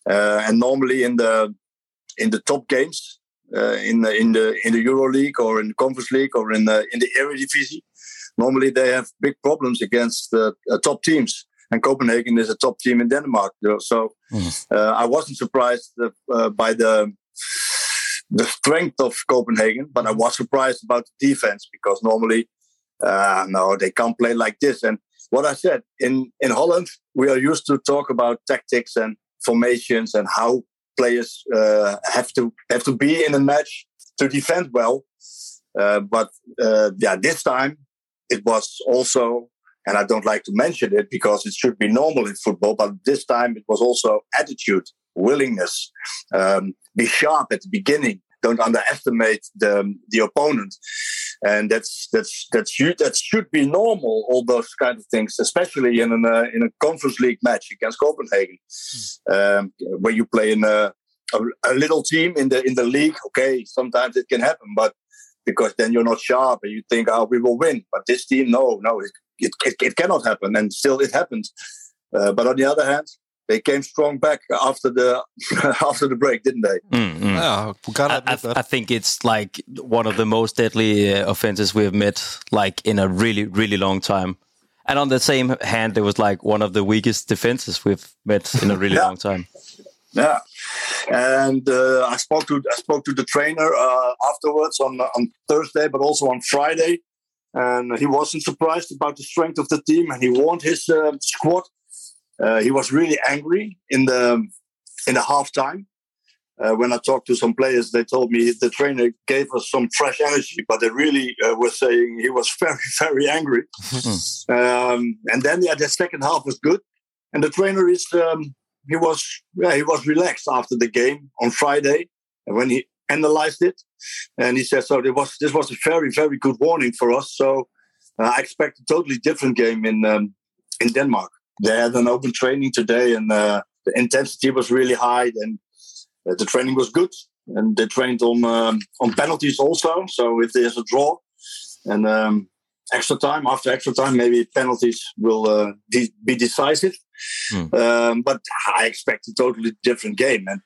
Uh, and normally in the in the top games, uh, in the in the in the EuroLeague or in the Conference League or in the in the Eredivisie, normally they have big problems against the uh, top teams. And Copenhagen is a top team in Denmark, so mm. uh, I wasn't surprised uh, by the the strength of Copenhagen, but I was surprised about the defense because normally, uh, no, they can't play like this. And what I said in in Holland, we are used to talk about tactics and formations and how players uh, have to have to be in a match to defend well. Uh, but uh, yeah, this time it was also, and I don't like to mention it because it should be normal in football. But this time it was also attitude, willingness, um, be sharp at the beginning. Don't underestimate the the opponent. And that's that's that's that should be normal. All those kind of things, especially in an uh, in a Conference League match against Copenhagen, mm. um, where you play in a, a, a little team in the in the league. Okay, sometimes it can happen, but because then you're not sharp and you think, "Oh, we will win." But this team, no, no, it it, it, it cannot happen, and still it happens. Uh, but on the other hand, they came strong back after the after the break, didn't they? Mm-hmm. Yeah, I, I, I think it's like one of the most deadly uh, offenses we have met, like in a really, really long time. And on the same hand, it was like one of the weakest defenses we've met in a really yeah. long time. Yeah, and uh, I spoke to I spoke to the trainer uh, afterwards on on Thursday, but also on Friday, and he wasn't surprised about the strength of the team, and he warned his uh, squad. Uh, he was really angry in the in the halftime. Uh, when I talked to some players, they told me the trainer gave us some fresh energy, but they really uh, were saying he was very, very angry. Mm-hmm. Um, and then yeah, the second half was good, and the trainer is um, he was yeah, he was relaxed after the game on Friday when he analyzed it, and he said, "So there was this was a very, very good warning for us. So uh, I expect a totally different game in um, in Denmark." They had an open training today, and uh, the intensity was really high, and uh, the training was good. And they trained on um, on penalties also. So if there's a draw and um, extra time, after extra time, maybe penalties will uh, de- be decisive. Mm. Um, but I expect a totally different game, and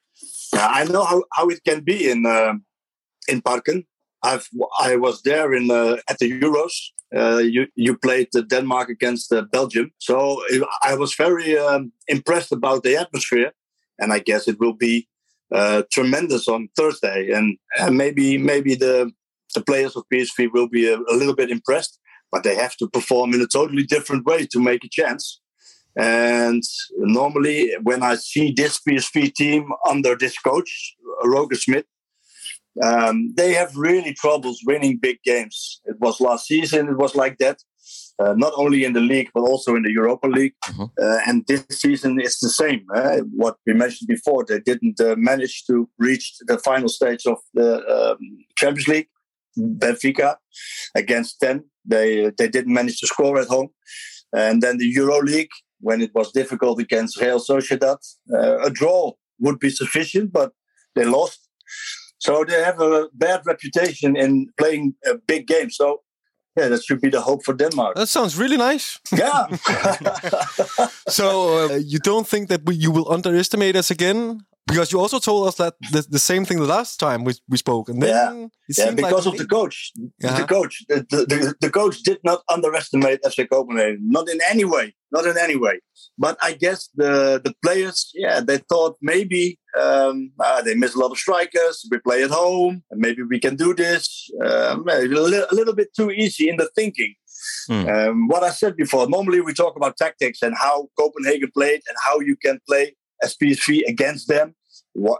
uh, I know how, how it can be in uh, in Parken. I've I was there in uh, at the Euros. Uh, you you played uh, Denmark against uh, Belgium, so I was very um, impressed about the atmosphere, and I guess it will be uh, tremendous on Thursday, and uh, maybe maybe the the players of P S V will be a, a little bit impressed, but they have to perform in a totally different way to make a chance. And normally, when I see this P S V team under this coach Roger Smith. Um, they have really troubles winning big games. It was last season. It was like that. uh, not only in the league, but also in the Europa League. Mm-hmm. Uh, and this season is the same. Uh, what we mentioned before, they didn't uh, manage to reach the final stage of the um, Champions League. Benfica against ten. They, they didn't manage to score at home. And then the Euro League, when it was difficult against Real Sociedad, uh, a draw would be sufficient, but they lost. So they have a bad reputation in playing a big game. So, yeah, that should be the hope for Denmark. That sounds really nice. Yeah. So uh, you don't think that we, you will underestimate us again? Because you also told us that the, the same thing the last time we we spoke, and then yeah, yeah because like of the coach, uh-huh. the coach, the, the the coach did not underestimate F C Copenhagen, not in any way, not in any way. But I guess the the players, yeah, they thought maybe um, uh, they miss a lot of strikers. We play at home, and maybe we can do this. Um, a, li- a little bit too easy in the thinking. Mm. Um, what I said before. Normally we talk about tactics and how Copenhagen played and how you can play as P S V against them.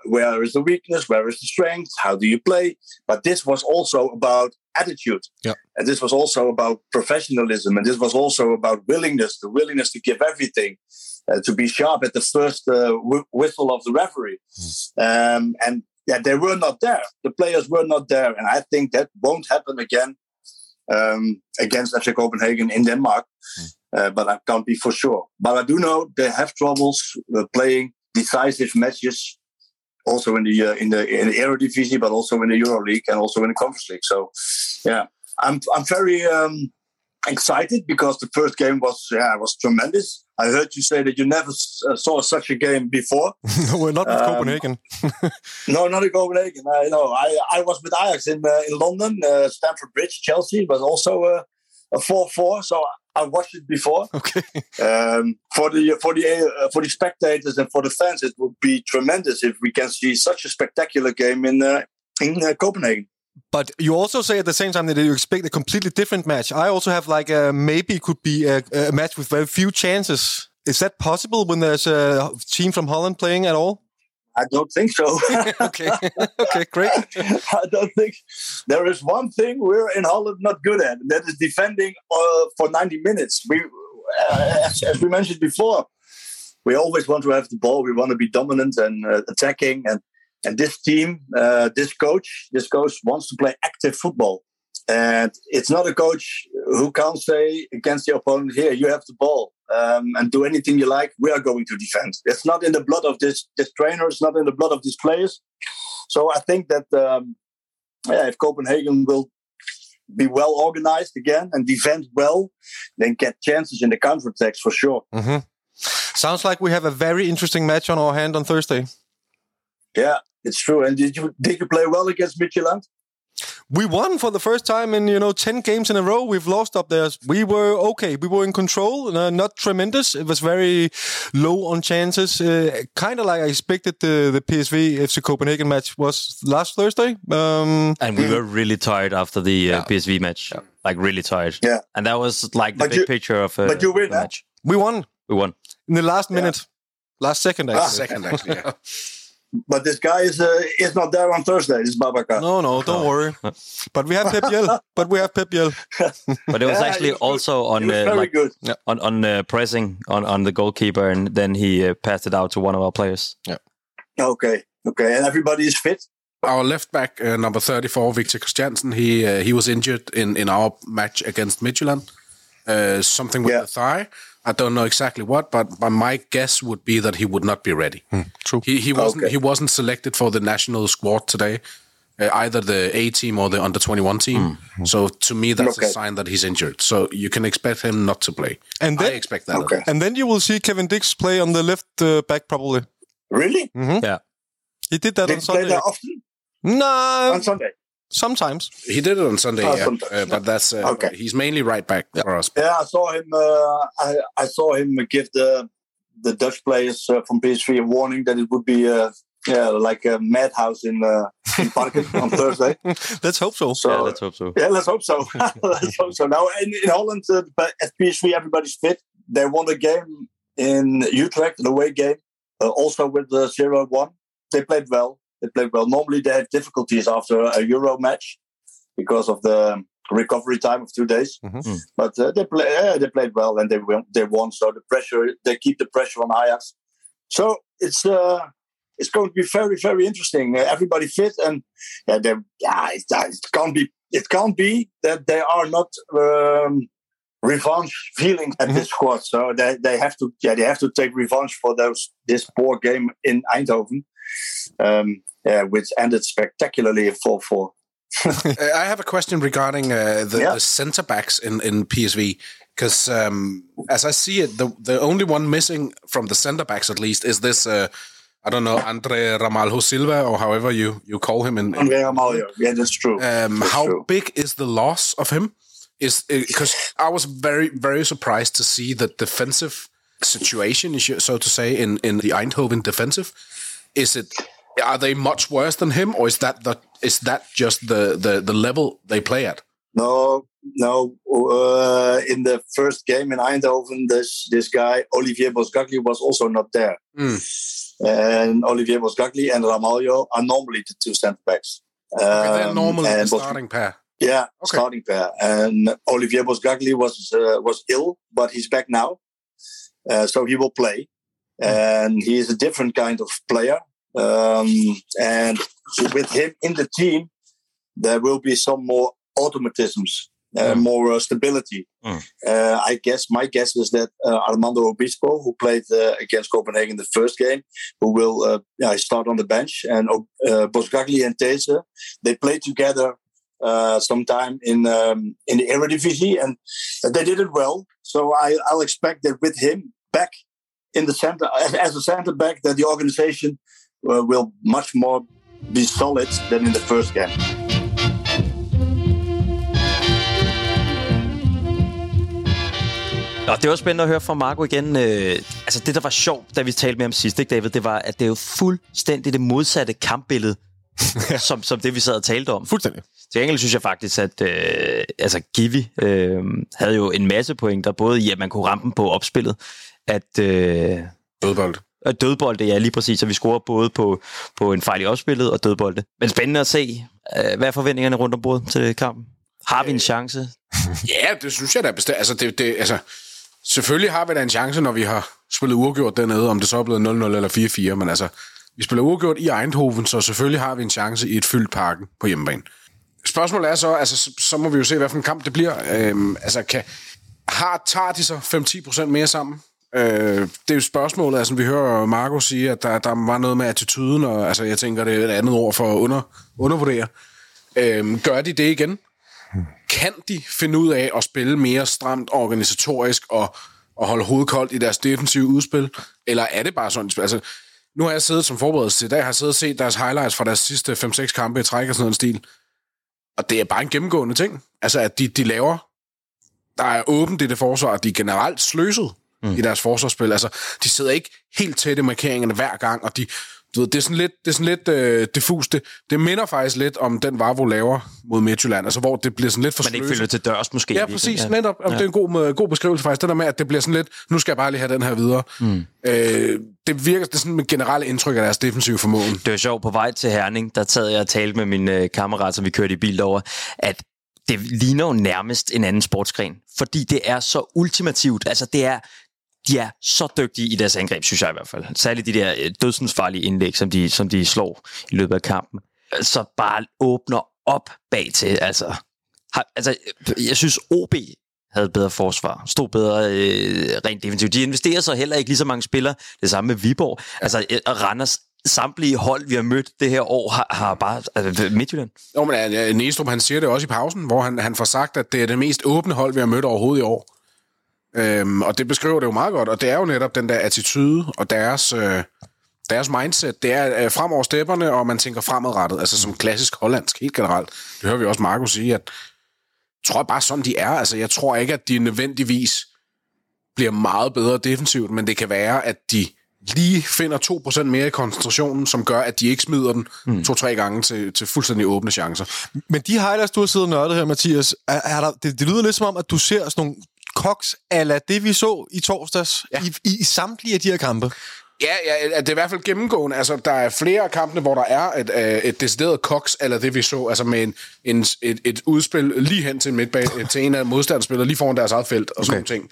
Where is the weakness? Where is the strength? How do you play? But this was also about attitude. Yeah. And this was also about professionalism. And this was also about willingness, the willingness to give everything, uh, to be sharp at the first uh, wh- whistle of the referee. Mm. Um, and yeah, they were not there. The players were not there. And I think that won't happen again um, against F C Copenhagen in Denmark. Mm. Uh, but I can't be for sure. But I do know they have troubles uh, playing decisive matches, also in the uh, in the in the Eredivisie, but also in the Euro League and also in the Conference League. So, yeah, I'm I'm very um, excited because the first game was yeah was tremendous. I heard you say that you never s- saw such a game before. No, we're not with um, Copenhagen. No, not in Copenhagen. I know. I I was with Ajax in uh, in London, uh, Stamford Bridge, Chelsea, but also uh, a four four. So. I, I watched it before. Okay. Um, for the for the uh, for the spectators and for the fans, it would be tremendous if we can see such a spectacular game in uh, in uh, Copenhagen. But you also say at the same time that you expect a completely different match. I also have like a, maybe it could be a, a match with very few chances. Is that possible when there's a team from Holland playing at all? I don't think so. okay, okay, great. I don't think there is one thing we're in Holland not good at, and that is defending uh, for ninety minutes. We, uh, as, as we mentioned before, we always want to have the ball. We want to be dominant and uh, attacking. And and this team, uh, this coach, this coach wants to play active football. And it's not a coach who can't say against the opponent, here, you have the ball um, and do anything you like. We are going to defend. It's not in the blood of this, this trainer. It's not in the blood of these players. So I think that um, yeah, if Copenhagen will be well organized again and defend well, then get chances in the counterattacks for sure. Mm-hmm. Sounds like we have a very interesting match on our hand on Thursday. Yeah, it's true. And did you did you play well against Midtjylland? We won for the first time in, you know, ten games in a row. We've lost up there. We were okay. We were in control, uh, not tremendous. It was very low on chances. Uh, kind of like I expected the, the P S V F C Copenhagen match was last Thursday. Um, and we were really tired after the uh, yeah. P S V match. Yeah. Like really tired. Yeah. And that was like the but big you, picture of uh, but you win, the match. Eh? We won. We won. In the last minute. Yeah. Last second, actually. Last second, actually, yeah. But this guy is uh, is not there on Thursday. It's Babacar. No, no, don't oh. worry. But we have Pep Jell. But we have Pep Jell. But it was yeah, actually also on the uh, like, on on uh, pressing on, on the goalkeeper, and then he uh, passed it out to one of our players. Yeah. Okay. Okay. And everybody is fit. Our left back uh, number thirty-four, Victor Christiansen. He uh, he was injured in, in our match against Midtjylland. Uh, something with yeah. the thigh. I don't know exactly what, but my guess would be that he would not be ready. Hmm, true. He he wasn't okay. he wasn't selected for the national squad today, uh, either the A team or the under twenty-one team. Mm-hmm. So to me, that's okay. a sign that he's injured. So you can expect him not to play. And then, I expect that. Okay. And then you will see Kevin Diks play on the left uh, back probably. Really? Mm-hmm. Yeah. He did that did on he Sunday. Play that often? No. On Sunday. Sometimes he did it on Sunday, oh, yeah. uh, but that's uh, okay. He's mainly right back yeah. for us. Yeah, I saw him. Uh, I, I saw him give the the Dutch players uh, from P S V a warning that it would be uh, yeah like a madhouse in uh, in Parken on Thursday. Let's hope so. so. Yeah, let's hope so. Yeah, let's hope so. let's hope so. Now in, in Holland, uh, at P S V, everybody's fit. They won a game in Utrecht, an away game, uh, also with zero one. Uh, they played well. They played well. Normally, they have difficulties after a Euro match because of the recovery time of two days. Mm-hmm. But uh, they play, uh, they played well and they won, they won. So the pressure, they keep the pressure on Ajax. So it's uh, it's going to be very, very interesting. Uh, everybody fit, and yeah, they, yeah, it, it can't be it can't be that they are not um, revenge feeling at mm-hmm. this squad. So they, they have to yeah they have to take revenge for those this poor game in Eindhoven, um, yeah, which ended spectacularly at four four. I have a question regarding uh, the, yeah. the center backs in, in P S V, because um, as I see it, the the only one missing from the center backs at least is this uh, I don't know, Andre Ramalho Silva, or however you, you call him. In, in Andre Ramalho, yeah, that's true. Um, that's how true. Big is the loss of him? Is because I was very very surprised to see the defensive situation, so to say, in, in the Eindhoven defensive. Is it? Are they much worse than him, or is that the is that just the, the, the level they play at? No, no. Uh, in the first game in Eindhoven, this this guy Olivier Boscagli was also not there, mm. and Olivier Boscagli and Ramalho are normally the two centre backs. Um, okay, they're normally the starting Bos- pair. Yeah, okay. starting pair. And Olivier Boscagli was uh, was ill, but he's back now, uh, so he will play. Mm. And he is a different kind of player. Um, and with him in the team, there will be some more automatisms, uh, mm. more uh, stability. Mm. Uh, I guess my guess is that uh, Armando Obispo, who played uh, against Copenhagen the first game, who will uh, yeah, start on the bench, and uh, Boscagli and Tese, they play together uh, sometime in um, in the Eredivisie, and they did it well. So I, I'll expect that with him back in the center as, as a center back, that the organization Uh, will much more be solid than in the first game. Og det var spændende at høre fra Marco igen. Øh, altså det, der var sjovt, da vi talte med ham sidst, ikke, David, det var, at det er jo fuldstændig det modsatte kampbillede, som, som det, vi sad og talte om. Fuldstændig. Til gengæld synes jeg faktisk, at øh, altså Givi øh, havde jo en masse pointer, både i, at man kunne rampe på opspillet, at... Øh, Dødbold. Og dødbolde, ja, lige præcis. Så vi scorer både på, på en fejl i opspillet og dødbolde. Men spændende at se. Hvad er forventningerne rundt om bordet til kampen? Har vi en chance? Ja, det synes jeg da bestemt. Altså, det, det, altså, selvfølgelig har vi da en chance, når vi har spillet uafgjort dernede, om det så er blevet nul nul eller fire fire. Men altså, vi spiller uafgjort i Eindhoven, så selvfølgelig har vi en chance i et fyldt parken på hjemmebane. Spørgsmålet er så, altså, så må vi jo se, hvad for en kamp det bliver. Øhm, altså, kan, har, tager de så fem til ti procent mere sammen? Øh, det er jo spørgsmålet, altså vi hører Marco sige, at der, der var noget med attituden, og altså, jeg tænker, det er et andet ord for at under, undervurdere. Øh, gør de det igen? Kan de finde ud af at spille mere stramt organisatorisk og, og holde hovedet koldt i deres defensive udspil? Eller er det bare sådan? Altså, nu har jeg siddet som forberedelse til i dag, jeg har siddet og set deres highlights fra deres sidste fem seks kampe i træk og sådan en stil. Og det er bare en gennemgående ting. Altså, at de, de laver, der er åbent i det forsvar, og de er generelt sløset. Mm. I deres forsvarsspil. Altså, de sidder ikke helt tæt i markeringerne hver gang, og de, du ved, det er sådan lidt, det er sådan lidt øh, diffust. Det, det minder faktisk lidt om den Vavro laver mod Midtjylland, altså hvor det bliver sådan lidt for sløset. Man ikke følger til dørs måske. Ja, præcis. Ja. Netop. Ja. Det er en god, god beskrivelse faktisk. Det der med, at det bliver sådan lidt, nu skal jeg bare lige have den her videre. Mm. Øh, det virker, det er sådan et generelt indtryk af deres defensive formåen. Det var sjovt. På vej til Herning, der sad jeg og talte med min øh, kammerat, som vi kørte i bil derover, at det ligner jo nærmest en anden sportsgren, fordi det er så ultimativt. Altså, det er... De er så dygtige i deres angreb, synes jeg i hvert fald. Særligt de der dødsensfarlige indlæg, som de, som de slår i løbet af kampen. Så bare åbner op bagtil. Altså, har, altså, jeg synes, O B havde bedre forsvar. Stod bedre øh, rent defensivt. De investerer så heller ikke lige så mange spillere. Det samme med Viborg. Altså, Randers samtlige hold, vi har mødt det her år, har, har bare... Altså, Midtjylland. Jo, men Næstrup, han siger det også i pausen, hvor han, han får sagt, at det er det mest åbne hold, vi har mødt overhovedet i år. Øhm, og det beskriver det jo meget godt, og det er jo netop den der attitude og deres, øh, deres mindset, det er øh, fremover stepperne, og man tænker fremadrettet, altså som klassisk hollandsk, helt generelt. Det hører vi også Marco sige, at jeg tror bare sådan de er, altså jeg tror ikke, at de nødvendigvis bliver meget bedre defensivt, men det kan være, at de lige finder to procent mere i koncentrationen, som gør, at de ikke smider den mm. to-tre gange til, til fuldstændig åbne chancer. Men de highlights, du har siddet og nørdet her, Mathias, er, er der, det, det lyder lidt som om, at du ser sådan nogle koks, ala det vi så i torsdags, ja. i, i samtlige af de her kampe. Ja, ja, det er i hvert fald gennemgående. Altså, der er flere af kampene, hvor der er et, et decideret koks, eller det vi så, altså med en, en, et, et udspil lige hen til midtbane til en af modstandsspillere, lige foran deres eget felt, og sådan okay. ting.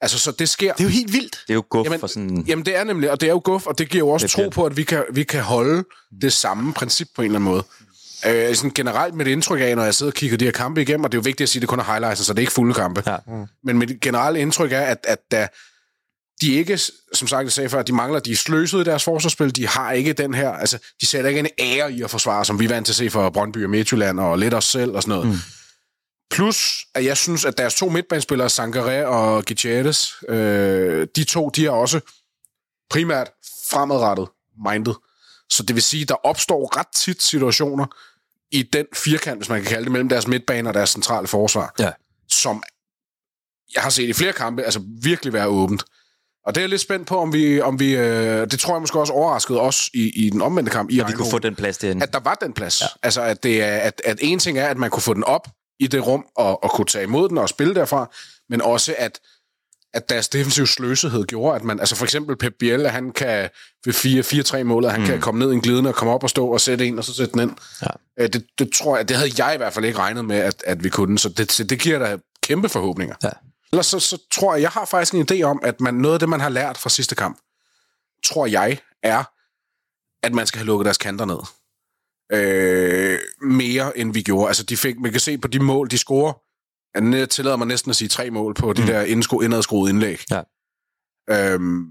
Altså, så det sker... Det er jo helt vildt. Det er jo guf jamen, for sådan... Jamen, det er nemlig, og det er jo guf, og det giver jo også tro på, at vi kan, vi kan holde det samme princip på en eller anden måde. Øh, sådan generelt med det indtryk af, når jeg sidder og kigger de her kampe igennem, og det er jo vigtigt at sige, at det kun er highlights, så det er ikke fulde kampe. Ja. Mm. Men mit generelle indtryk er, at, at da de ikke, som sagt, jeg sagde før, de mangler, de er sløsede i deres forsvarsspil, de har ikke den her, altså, de sætter ikke en ære i at forsvare, som vi er vant til at se fra Brøndby og Midtjylland, og lidt os selv og sådan noget. Mm. Plus, at jeg synes, at deres to midtbanespillere, Sangaré og Gutierrez, øh, de to, de er også primært fremadrettet minded. Så det vil sige, at der opstår ret tit situationer i den firkant, hvis man kan kalde det, mellem deres midtbane og deres centrale forsvar, ja. Som jeg har set i flere kampe, altså virkelig være åbent. Og det er jeg lidt spændt på, om vi... Om vi øh, det tror jeg måske også overraskede os i, i den omvendte kamp. I at vi kunne få den plads derinde. At der var den plads. Ja. Altså, at, det er, at, at en ting er, at man kunne få den op i det rum, og, og kunne tage imod den og spille derfra, men også, at, at deres defensiv sløshed gjorde, at man... Altså, for eksempel Pep Biel, han kan ved fire-tre målet, han mm. kan komme ned i en glidende og komme op og stå og sætte en, og så sætte den ind. Ja. Øh, det, det tror jeg... Det havde jeg i hvert fald ikke regnet med, at, at vi kunne, så det, det giver da kæmpe forhåbninger. Ja. Ellers så, så tror jeg, jeg har faktisk en idé om, at man, noget af det, man har lært fra sidste kamp, tror jeg, er, at man skal have lukket deres kanter ned. Øh, mere, end vi gjorde. Altså, de fik, man kan se på de mål, de scorer. Jeg tillader mig næsten at sige tre mål på de mm. der indadskruede indlæg. Ja. Øhm,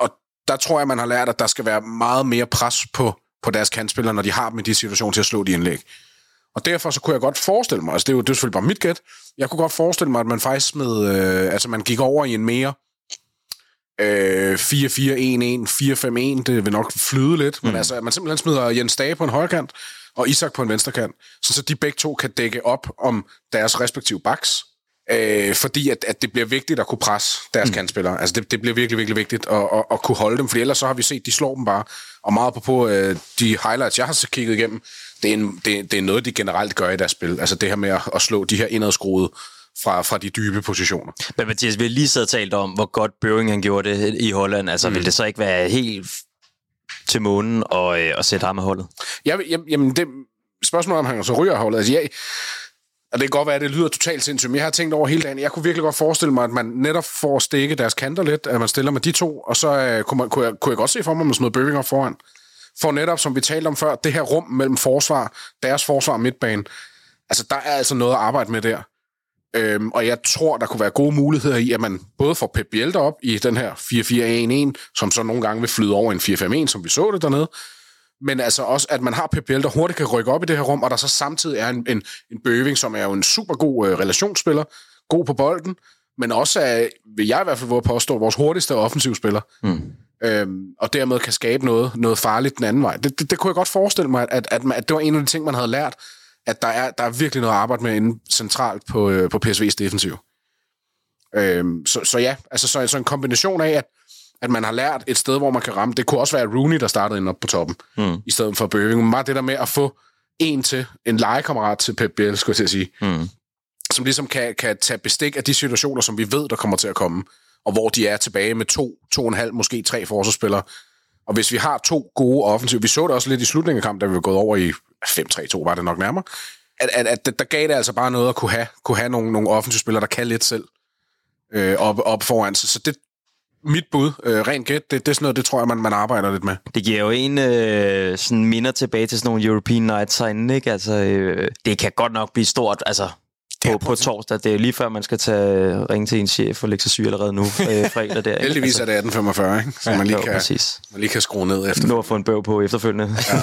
og der tror jeg, man har lært, at der skal være meget mere pres på, på deres kantspillere, når de har dem i de situationer til at slå de indlæg. Og derfor så kunne jeg godt forestille mig, altså det er jo, det er selvfølgelig bare mit gæt, jeg kunne godt forestille mig, at man faktisk med, øh, altså man gik over i en mere øh, fire fire en en, fire fem en, det vil nok flyde lidt, mm. men altså at man simpelthen smider Jens Dage på en højkant, og Isak på en venstrekant, så de begge to kan dække op om deres respektive backs, øh, fordi at, at det bliver vigtigt at kunne presse deres mm. kantspillere, altså det, det bliver virkelig, virkelig vigtigt at, at, at kunne holde dem, for ellers så har vi set, de slår dem bare, og meget på øh, de highlights, jeg har så kigget igennem, Det er, en, det, det er noget, de generelt gør i deres spil. Altså det her med at, at slå de her indadskruede fra, fra de dybe positioner. Men Mathias, vi har lige så talt om, hvor godt Bøving han gjorde det i Holland. Altså mm. vil det så ikke være helt til månen og, øh, at sætte ham af holdet? Ja, jamen, det spørgsmålet om, han så ryger af holdet. Altså, jeg, og det kan godt være, at det lyder totalt sindssygt. Jeg har tænkt over hele dagen. Jeg kunne virkelig godt forestille mig, at man netop får stikke deres kanter lidt, at man stiller med de to, og så øh, kunne, man, kunne, jeg, kunne jeg godt se for mig, at man smed Bøving op foran. For netop, som vi talte om før, det her rum mellem forsvar, deres forsvar og midtbane, altså der er altså noget at arbejde med der. Øhm, og jeg tror, der kunne være gode muligheder i, at man både får Pep Biel op i den her fire fire en en, som så nogle gange vil flyde over en fire fem en, som vi så det dernede, men altså også, at man har Pep Biel, der hurtigt kan rykke op i det her rum, og der så samtidig er en, en, en Bøving, som er jo en super god øh, relationsspiller, god på bolden, men også er, vil jeg i hvert fald påstå, vores hurtigste offensivspiller. Mm. Øhm, og dermed kan skabe noget, noget farligt den anden vej. Det, det, det kunne jeg godt forestille mig, at, at, at, at det var en af de ting, man havde lært, at der er, der er virkelig noget at arbejde med inde centralt på, øh, på P S V's defensiv. Øhm, så, så ja, altså så, så en kombination af, at, at man har lært et sted, hvor man kan ramme. Det kunne også være Rooney, der startede inde oppe på toppen, mm. i stedet for Bøving. Men meget det der med at få en til, en legekammerat til Pep Biel, skulle jeg til at sige, mm. som ligesom kan, kan tage bestik af de situationer, som vi ved, der kommer til at komme. Og hvor de er tilbage med to, to og en halv, måske tre forsvarsspillere. Og hvis vi har to gode offensive, vi så det også lidt i slutningen af kampen, da vi var gået over i fem tre to, var det nok nærmere, at, at, at der gav det altså bare noget at kunne have, kunne have nogle, nogle offensive spillere, der kan lidt selv øh, op, op foran sig. Så det mit bud, øh, rent gæt, det, det er sådan noget, det tror jeg, man, man arbejder lidt med. Det giver jo en øh, sådan minder tilbage til sådan nogle European Nights herinde, ikke? Altså, øh, det kan godt nok blive stort, altså... På, på torsdag, det er lige før, man skal tage ringe til en chef og lægge sig syg allerede nu, øh, fredag der. Heldigvis altså, er det atten femogfyrre, ikke? Så ja, man, lige jo, kan, man lige kan skrue ned efter. Nå at få en bøv på efterfølgende. Ja.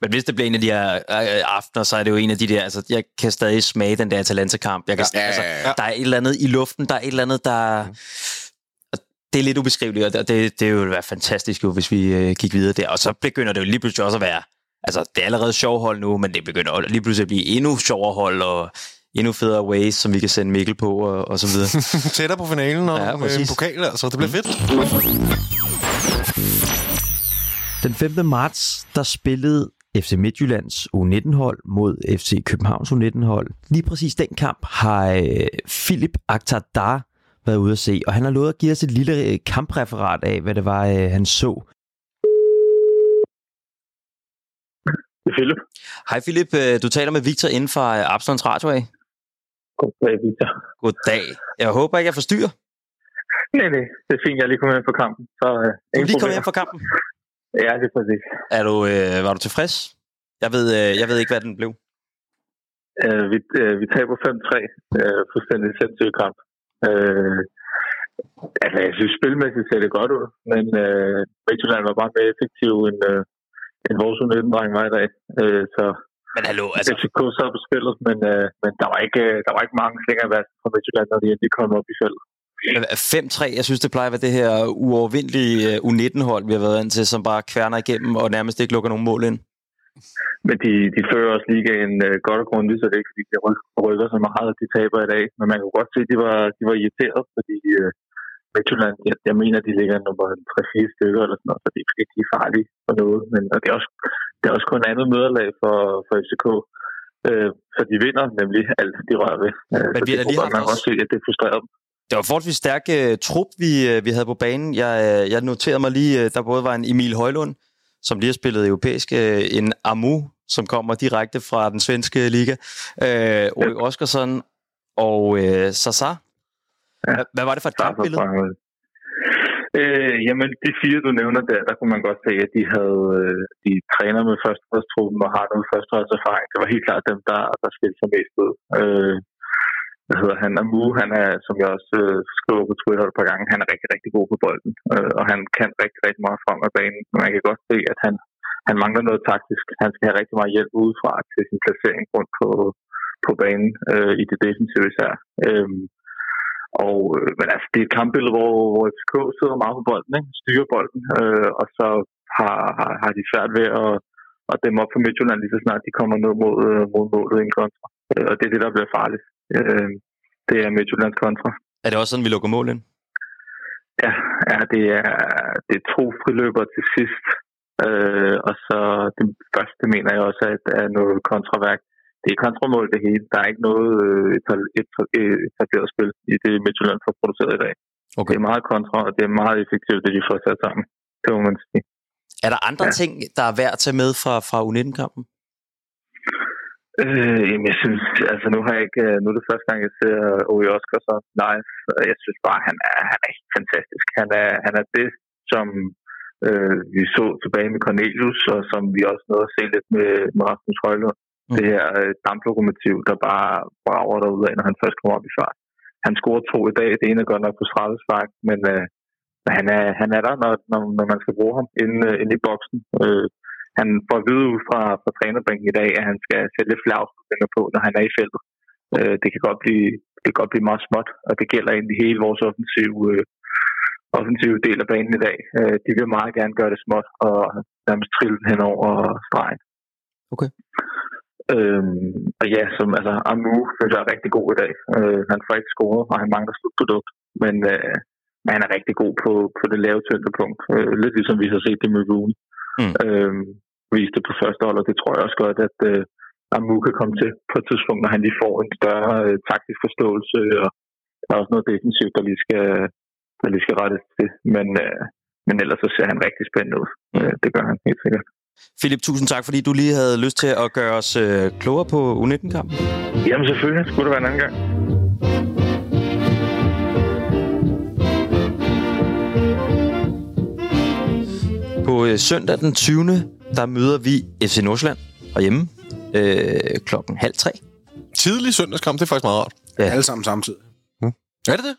Men hvis det bliver en af de her øh, aftener, så er det jo en af de der, altså jeg kan stadig smage den der Atalanta-kamp. Jeg kan, ja, altså, ja. Der er et eller andet i luften, der er et eller andet, der... Det er lidt ubeskriveligt, og det, det er jo være fantastisk, jo, hvis vi øh, gik videre der. Og så begynder det jo lige pludselig også at være... Altså, det er allerede sjov hold nu, men det begynder lige pludselig at blive endnu sjovere hold, og... endnu federe ways, som vi kan sende Mikkel på, og, og så videre. Tættere på finalen og ja, øh, pokaler, så altså. Det bliver fedt. Den femte marts, der spillede F C Midtjyllands U nitten-hold mod F C Københavns U nitten-hold. Lige præcis den kamp har øh, Philip Akhtar Dar været ude at se. Og han har lovet at give os et lille kampreferat af, hvad det var, han så. Det er Philip. Hej Philip, du taler med Victor inden for Absalons Radio af. Goddag, Victor. Goddag. Jeg håber ikke, jeg forstyrrer. Nej, nej. Det er fint, jeg lige kom hjem fra kampen. Så, øh, du er lige kommet hjem fra kampen? Ja, det er præcis. Er du, øh, var du tilfreds? Jeg ved, øh, jeg ved ikke, hvad den blev. Øh, vi, øh, vi taber fem tre. Øh, fuldstændig sindssyg kamp. Øh, altså, jeg synes, spilmæssigt ser det godt ud. Men øh, Midtjylland var bare mere effektiv, end, øh, end vores U nitten-dreng var i dag. Øh, så... Men hallo, altså... F C K så på spillet, men, øh, men der, var ikke, der var ikke mange slinger i verden fra Midtjylland, når de endelig kom op i feltet. fem tre, jeg synes, det plejer at være det her uovervindelige U nitten-hold, vi har været ind til, som bare kværner igennem og nærmest ikke lukker nogen mål ind. Men de, de fører også ligaen øh, godt og grundigt, så det er ikke, fordi de rykker så meget, at de taber i dag. Men man kunne godt se, at de var, de var irriteret, fordi øh, Midtjylland, jeg, jeg mener, de ligger nummer tre fire stykker eller sådan noget, så de er ikke lige farlige for noget. Men, og det er også... Det er også kun et andet møderlag for, for F C K, øh, for de vinder nemlig alt, de rører ved. Øh, Men vi har lige haft man også se, at det er frustreret. Det var forholdsvis stærk uh, trup, vi, uh, vi havde på banen. Jeg, uh, jeg noterede mig lige, uh, der både var en Emil Højlund, som lige har spillet europæisk, uh, en Amu, som kommer direkte fra den svenske liga, uh, Ulrik ja. Oskarsson og uh, Sasa. Ja. Hvad var det for et dagbillede? Øh, jamen, de fire, du nævner der, der kunne man godt se, at de havde de træner med førsteholdstruppen og har noget førsteholdserfaring. Det var helt klart dem, der, der skilte sig mest ud. Øh, hvad hedder han? Amu, han er, som jeg også øh, skriver på Twitter et par gange, han er rigtig, rigtig god på bolden. Øh, og han kan rigtig, rigtig meget frem af banen. Man kan godt se, at han, han mangler noget taktisk. Han skal have rigtig meget hjælp udefra til sin placering rundt på, på banen øh, i det defensive især. Øh, Og, men altså, det er et kampbillede, hvor, hvor F C K sidder meget på bolden, ikke? Styrer bolden, øh, og så har, har, har de svært ved at, at dæmme op for Midtjylland lige så snart de kommer ned mod, mod målet i en kontra. Og det er det, der bliver farligt. Øh, det er Midtjyllands kontra. Er det også sådan, vi lukker mål ind? Ja, ja det, er, det er to friløbere til sidst, øh, og så det første mener jeg også, at der er noget kontraværk. Det er kontramål det hele. Der er ikke noget etableret spil i det, Midtjylland får produceret i dag. Okay. Det er meget kontra, og det er meget effektivt, det de får sat sammen. Det må man sige. Er der andre ja. ting, der er værd at tage med fra, fra U nitten-kampen? Øh, jamen, jeg synes... Altså, nu har jeg ikke... Nu er det første gang, jeg ser Olivier Boscagli live. Jeg synes bare, han er, han er helt fantastisk. Han er, han er det, som... Øh, vi så tilbage med Cornelius, og som vi også nåede at se lidt med, med Rasmus Højlund. Det her øh, damplokomotiv, der bare brager derude af, når han først kommer op i fart. Han scorer to i dag. Det ene er godt nok på straffespark, men øh, han, er, han er der, når, når, når man skal bruge ham inde, øh, inde i boksen. Øh, han får at vide ud fra, fra trænerbænken i dag, at han skal sætte lidt flere afslutninger på, når han er i feltet. Øh, det, kan godt blive, det kan godt blive meget småt, og det gælder egentlig hele vores offensive, øh, offensive del af banen i dag. Øh, de vil meget gerne gøre det småt, og nærmest trille hen over stregen. Okay. Øhm, og ja, som altså Amu synes jeg er rigtig god i dag. Øh, han får ikke scoret, og han mangler slutprodukt, men, øh, men han er rigtig god på, på det lave tyngdepunkt. Øh, lidt ligesom vi har set det med Rune. Mm. Øh, viste det på første hold, og det tror jeg også godt, at øh, Amu kan komme til på et tidspunkt, når han lige får en større øh, taktisk forståelse, og der er også noget defensivt, der lige skal, der lige skal rettes til. Men, øh, men ellers så ser han rigtig spændende ud. Mm. Øh, det gør han helt sikkert. Philip, tusind tak, fordi du lige havde lyst til at gøre os øh, klogere på U nitten-kampen. Jamen selvfølgelig. Skulle det være en anden gang. På øh, søndag den tyvende der møder vi F C Nordsjælland herhjemme øh, klokken halv tre. Tidlig søndagskamp, det er faktisk meget rart. Ja. Alle sammen samtidig. Hmm. Er det det?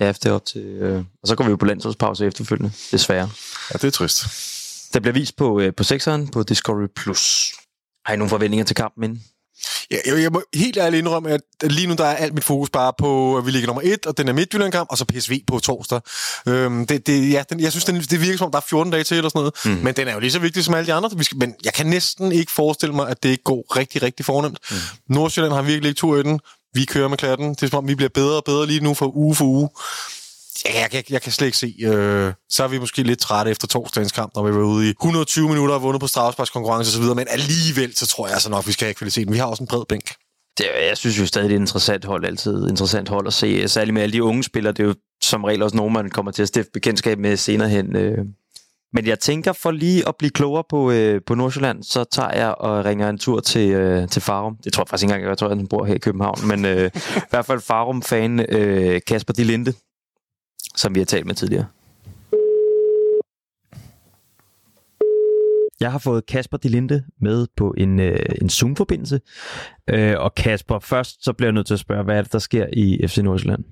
Ja, det er op til... Øh, og så går vi jo på landsholdspause efterfølgende, desværre. Ja, det er trist. Der bliver vist på, øh, på sekseren på Discovery+. Plus. Har I nogle forventninger til kampen inden? Ja, jeg, jeg må helt ærligt indrømme, at lige nu der er alt mit fokus bare på, at vi ligger nummer et, og den er Midtjylland-kamp, og så P S V på torsdag. Øhm, det, det, ja, den, jeg synes, den, det virker som om, der er fjorten dage til eller sådan noget, mm. men den er jo lige så vigtig som alle de andre. Vi skal, men jeg kan næsten ikke forestille mig, at det ikke går rigtig, rigtig fornemt. Mm. Nordsjælland har virkelig ikke tur i den. Vi kører med klatten. Det er som om, vi bliver bedre og bedre lige nu for uge for uge. Jeg, jeg, jeg kan slet ikke se. Øh, så er vi måske lidt trætte efter torsdagens kamp, når vi var ude i et hundrede og tyve minutter og vundet på straffesparkskonkurrence og så videre, men alligevel så tror jeg så nok, vi skal have kvaliteten. Vi har også en bred bænk. jeg synes jo stadig, det er et interessant hold, altid interessant hold at se, særligt med alle de unge spillere, det er jo som regel også nogen, man kommer til at stifte bekendtskab med senere hen. Men jeg tænker, for lige at blive klogere på, på Nordsjælland, så tager jeg og ringer en tur til, til Farum. Det tror jeg faktisk ikke engang, jeg tror, at han bor her i København, men øh, i hvert fald Farum-fan øh, Kasper de Linde, som vi har talt med tidligere. Jeg har fået Kasper de Linde med på en, øh, en Zoom-forbindelse. Øh, og Kasper, først så bliver jeg nødt til at spørge, hvad er det, der sker i F C Nordsjælland?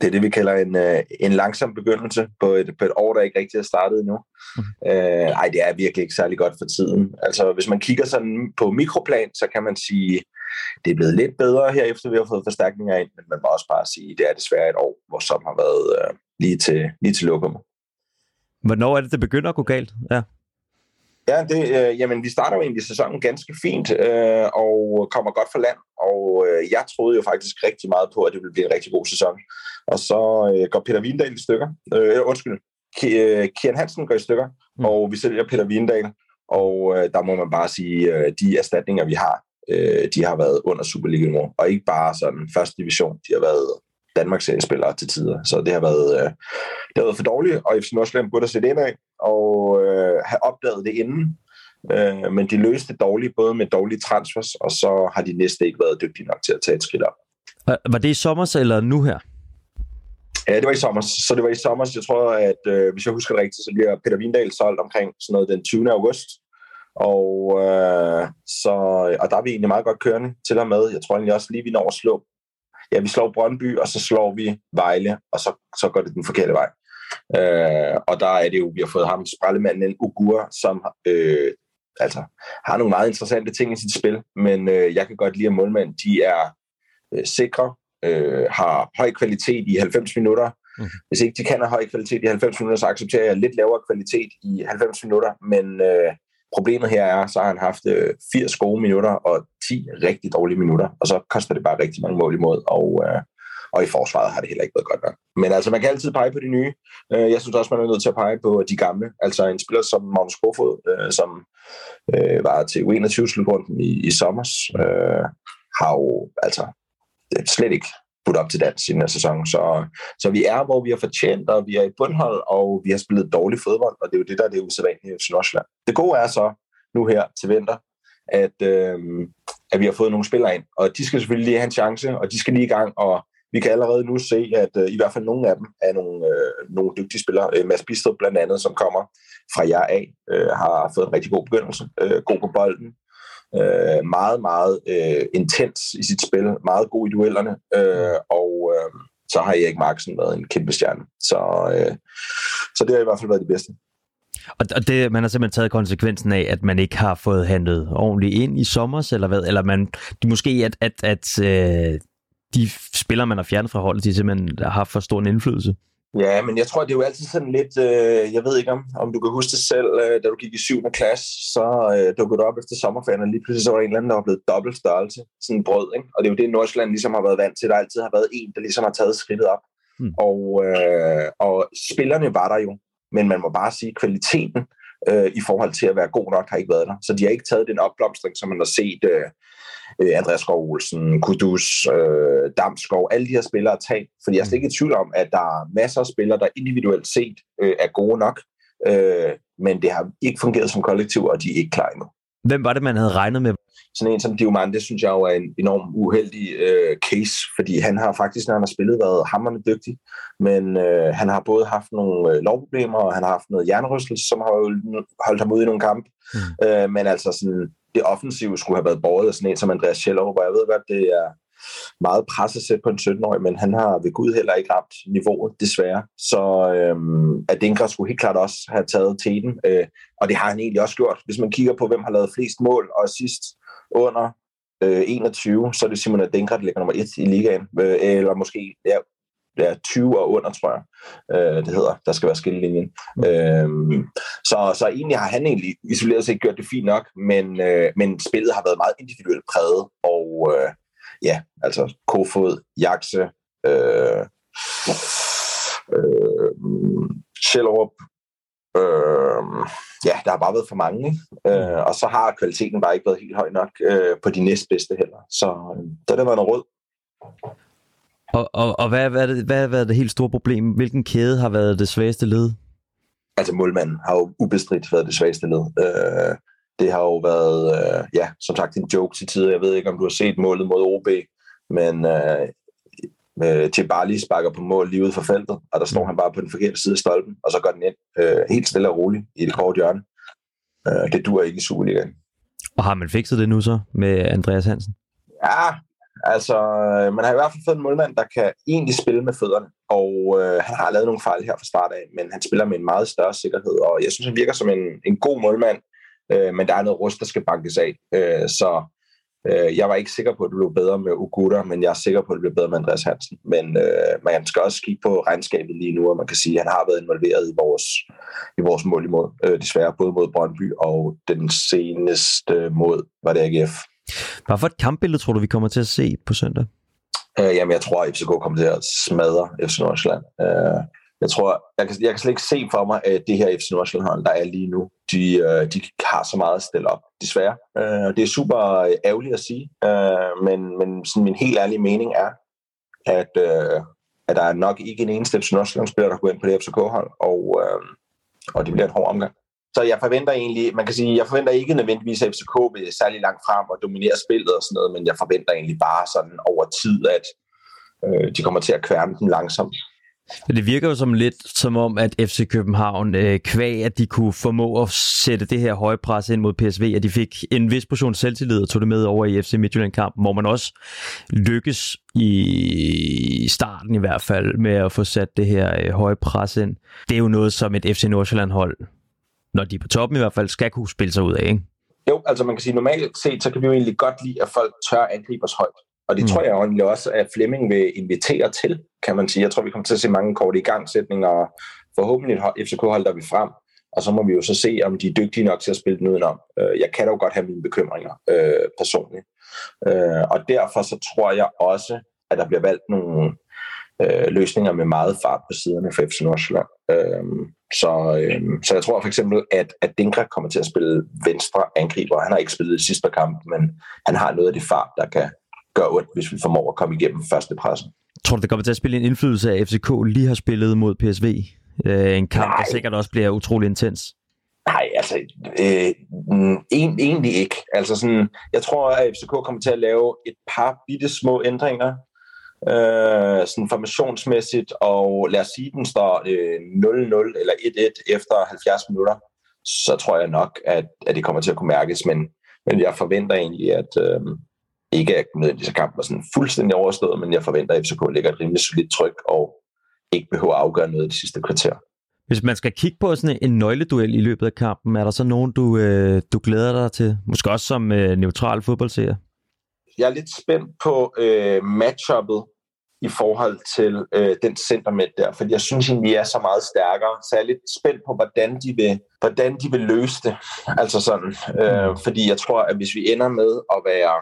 Det er det, vi kalder en, øh, en langsom begyndelse på et, på et år, der ikke rigtig er startet endnu. Mm. Øh, ej, det er virkelig ikke særlig godt for tiden. Altså, hvis man kigger sådan på mikroplan, så kan man sige, det er blevet lidt bedre herefter, vi har fået forstærkninger ind, men man må også bare sige, det er desværre et år, hvor som har været øh, lige til, lige til lokum. Hvornår er det, det begynder at gå galt? Ja. Ja, det, øh, jamen, vi starter jo egentlig sæsonen ganske fint øh, og kommer godt for land, og øh, jeg troede jo faktisk rigtig meget på, at det ville blive en rigtig god sæson. Og så øh, går Peter Vindahl i stykker. Øh, undskyld, Kevin Hansen går i stykker, mm. og vi sælger Peter Vindahl, og øh, der må man bare sige, øh, de erstatninger, vi har, øh, de har været under Superliga-niveau, og ikke bare sådan første division, de har været Danmarks-seriespillere til tider, så det har været, øh, det har været for dårligt, og F C Nordsjælland burde have set ind af og øh, have opdaget det inden, øh, men de løste det dårligt, både med dårlige transfers, og så har de næste ikke været dygtige nok til at tage et skridt op. Var det i sommers eller nu her? Ja, det var i sommers, så det var i sommers, jeg tror, at øh, hvis jeg husker det rigtigt, så bliver Peter Vindahl solgt omkring sådan noget den tyvende august, og, øh, så, og der er vi egentlig meget godt kørende til og med. Jeg tror egentlig også lige, vi når at slå Ja, vi slår Brøndby, og så slår vi Vejle, og så, så går det den forkerte vej. Øh, og der er det jo, vi har fået ham, sprællemanden Ugur, som øh, altså, har nogle meget interessante ting i sit spil, men øh, jeg kan godt lide, at målmænd, de er øh, sikre, øh, har høj kvalitet i halvfems minutter. Mm. Hvis ikke de kan have høj kvalitet i halvfems minutter, så accepterer jeg lidt lavere kvalitet i halvfems minutter, men øh, problemet her er, så har han haft firs gode minutter og ti rigtig dårlige minutter, og så koster det bare rigtig mange mål imod, og, øh, og i forsvaret har det heller ikke været godt nok. Men altså, man kan altid pege på de nye. Jeg synes også, man er nødt til at pege på de gamle. Altså en spiller som Magnus Kofod, øh, som øh, var til U enogtyve-slutrunden i, i sommers, øh, har jo altså slet ikke budt op til dans i den her sæson. Så, så vi er, hvor vi har fortjent, og vi er i bundhold, og vi har spillet dårlig fodbold, og det er jo det, der er det usædvanlige i Nordsjælland. Det gode er så, nu her til vinter, at, øh, at vi har fået nogle spillere ind, og de skal selvfølgelig lige have en chance, og de skal lige i gang, og vi kan allerede nu se, at øh, i hvert fald nogle af dem er nogle, øh, nogle dygtige spillere. Øh, Mads Bistrup blandt andet, som kommer fra jer af, øh, har fået en rigtig god begyndelse, øh, god på bolden, Øh, meget, meget øh, intens i sit spil, meget god i duellerne, øh, og øh, så har Erik Marksen været en kæmpe stjerne. Så, øh, så det har i hvert fald været det bedste. Og det, man har simpelthen taget konsekvensen af, at man ikke har fået handlet ordentligt ind i sommer, eller hvad, eller man, de, måske at, at, at øh, de spillere, man har fjernet fra holdet, de simpelthen har haft for stor en indflydelse. Ja, men jeg tror, det er jo altid sådan lidt, øh, jeg ved ikke om, om du kan huske det selv, øh, da du gik i syvende klasse, så øh, dukkede du op efter sommerferien, og lige pludselig så var der en eller anden, der var blevet dobbelt størrelse, sådan en brød, ikke? Og det er jo det, Nordsjælland ligesom har været vant til, der altid har været en, der ligesom har taget skridtet op, mm. og, øh, og spillerne var der jo, men man må bare sige, kvaliteten øh, i forhold til at være god nok har ikke været der, så de har ikke taget den opblomstring, som man har set øh, Andreas Skov Olsen, Kudus, øh, Damsgaard, alle de her spillere at tage. Fordi jeg er slet ikke i tvivl om, at der er masser af spillere, der individuelt set øh, er gode nok. Øh, men det har ikke fungeret som kollektiv, og de er ikke klar endnu. Hvem var det, man havde regnet med? Sådan en som Diomande, det synes jeg jo er en enormt uheldig øh, case, fordi han har faktisk, når han har spillet, været hamrende dygtig, men øh, han har både haft nogle øh, lovproblemer, og han har haft noget hjernerystelse, som har holdt ham ude i nogle kampe. Mm. Øh, men altså sådan, det offensive skulle have været borget af sådan en som Andreas Kjellov, hvor jeg ved godt, det er meget pressesæt på en syttenårig, men han har ved Gud heller ikke ramt niveauet, desværre. Så øhm, Adinkrad skulle helt klart også have taget teten, øh, og det har han egentlig også gjort. Hvis man kigger på, hvem har lavet flest mål og assist under øh, enogtyve, så er det Simon Adinkrad, der ligger nummer et i ligaen, øh, eller måske ja, ja, tyve og under, tror jeg, øh, det hedder. Der skal være skillelinjen. Mm. Øh, så, så egentlig har han egentlig isoleret sig ikke gjort det fint nok, men, øh, men spillet har været meget individuelt præget, og øh, ja, altså Kofod, Jakse, øh, øh, Kjellerup, Øh, ja, der har bare været for mange, ikke? Øh, og så har kvaliteten bare ikke været helt høj nok øh, på de næstbedste heller. Så øh, der der var noget råd. Og, og, og hvad, hvad, det, hvad har været det helt store problem? Hvilken kæde har været det svageste led? Altså målmanden har jo ubestridt været det svageste led. Øh, det har jo været, øh, ja, som sagt en joke til tider. Jeg ved ikke, om du har set målet mod O B, men øh, øh, Tjaldan sparker på mål lige ud fra feltet, og der står han bare på den forkerte side af stolpen, og så går den ind øh, helt stille og roligt i det korte hjørne. Øh, det dur ikke i Superligaen. Og har man fikset det nu så med Andreas Hansen? Ja, altså, man har i hvert fald fået en målmand, der kan egentlig spille med fødderne, og øh, han har lavet nogle fejl her fra start af, men han spiller med en meget større sikkerhed, og jeg synes, han virker som en, en god målmand, øh, men der er noget rust, der skal bankes af, øh, så øh, jeg var ikke sikker på, at det blev bedre med Ugutter, men jeg er sikker på, at det blev bedre med Andreas Hansen, men øh, man skal også kigge på regnskabet lige nu, og man kan sige, at han har været involveret i vores, i vores mål imod, øh, desværre både mod Brøndby og den seneste mod, var det A G F. Hvad for et kampbillede tror du, vi kommer til at se på søndag? Øh, jamen, jeg tror, at F C K kommer til at smadre F C Nordsjælland. Øh, jeg tror, jeg kan, jeg kan slet ikke se for mig, at det her F C Nordsjælland, der er lige nu, de, øh, de har så meget at stille op, desværre. Øh, det er super ærgerligt at sige, øh, men, men sådan min helt ærlige mening er, at, øh, at der er nok ikke en eneste F C Nordsjælland-spiller, der går ind på det F C K-hold, og, øh, og det bliver en hård omgang. Så jeg forventer egentlig, man kan sige, jeg forventer ikke nødvendigvis, at F C K vil særlig langt frem og dominere spillet og sådan noget, men jeg forventer egentlig bare sådan over tid, at øh, de kommer til at kværne dem langsomt. Det virker jo som lidt som om, at F C København øh, kvæg, at de kunne formå at sætte det her høje pres ind mod P S V, at de fik en vis portion selvtillid og tog det med over i F C Midtjylland-kampen, hvor man også lykkes i starten i hvert fald med at få sat det her øh, høje pres ind. Det er jo noget, som et F C Nordsjælland-hold, når de på toppen i hvert fald, skal kunne spille sig ud af, ikke? Jo, altså man kan sige, normalt set, så kan vi jo egentlig godt lide, at folk tør angribe os højt. Og det mm. tror jeg egentlig også, at Flemming vil invitere til, kan man sige. Jeg tror, vi kommer til at se mange korte igangsætninger, og forhåbentlig F C K holder vi frem. Og så må vi jo så se, om de er dygtige nok til at spille den udenom. Jeg kan da jo godt have mine bekymringer øh, personligt. Øh, og derfor så tror jeg også, at der bliver valgt nogle øh, løsninger med meget fart på siderne for F C Nordsjælland. Øh, Så, øhm, så jeg tror for eksempel, at Adinkrad kommer til at spille venstre angriber. Han har ikke spillet i sidste kamp, men han har noget af det fart, der kan gøre ondt, hvis vi formår at komme igennem første pressen. Tror du, det kommer til at spille en indflydelse af, F C K lige har spillet mod P S V? Øh, en kamp, Nej. der sikkert også bliver utrolig intens. Nej, altså øh, egentlig ikke. Altså sådan, jeg tror, at F C K kommer til at lave et par bitte små ændringer, Øh, sådan formationsmæssigt, og lad os sige, den står øh, nul nul eller et et efter halvfjerds minutter, så tror jeg nok, at, at det kommer til at kunne mærkes, men, men jeg forventer egentlig, at øh, ikke at nødvendigvis kampen var sådan fuldstændig overstået, men jeg forventer, at F C K lægger et rimelig solidt tryk, og ikke behøver at afgøre noget i det sidste kvarter. Hvis man skal kigge på sådan en nøgleduel i løbet af kampen, er der så nogen, du, øh, du glæder dig til? Måske også som øh, neutral fodboldseer? Jeg er lidt spændt på øh, matchuppet i forhold til øh, den centermidt der, for jeg synes egentlig, de er så meget stærkere, så jeg er lidt spændt på, hvordan de vil, hvordan de vil løse det. Altså sådan, øh, fordi jeg tror, at hvis vi ender med at være,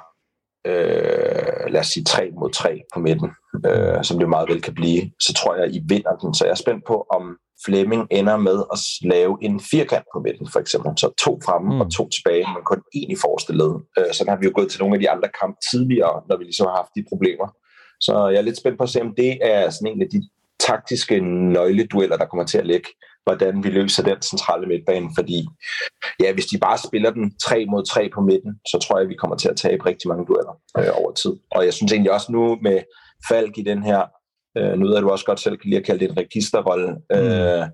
øh, lad os sige, tre mod tre på midten, øh, som det meget vel kan blive, så tror jeg, at I vinder den. Så jeg er spændt på, om Flemming ender med at lave en firkant på midten, for eksempel. Så to fremme mm. og to tilbage, men kun én i forreste led. Sådan har vi jo gået til nogle af de andre kampe tidligere, når vi ligesom har haft de problemer. Så jeg er lidt spændt på at se, om det er sådan en af de taktiske nøgledueller, der kommer til at ligge, hvordan vi løser den centrale midtbane, fordi ja, hvis de bare spiller den tre mod tre på midten, så tror jeg, at vi kommer til at tabe rigtig mange dueller øh, over tid. Og jeg synes egentlig også nu med Falk i den her, nu ved jeg, du også godt selv kan lide at kalde det en registerrolle. Mm. Øh,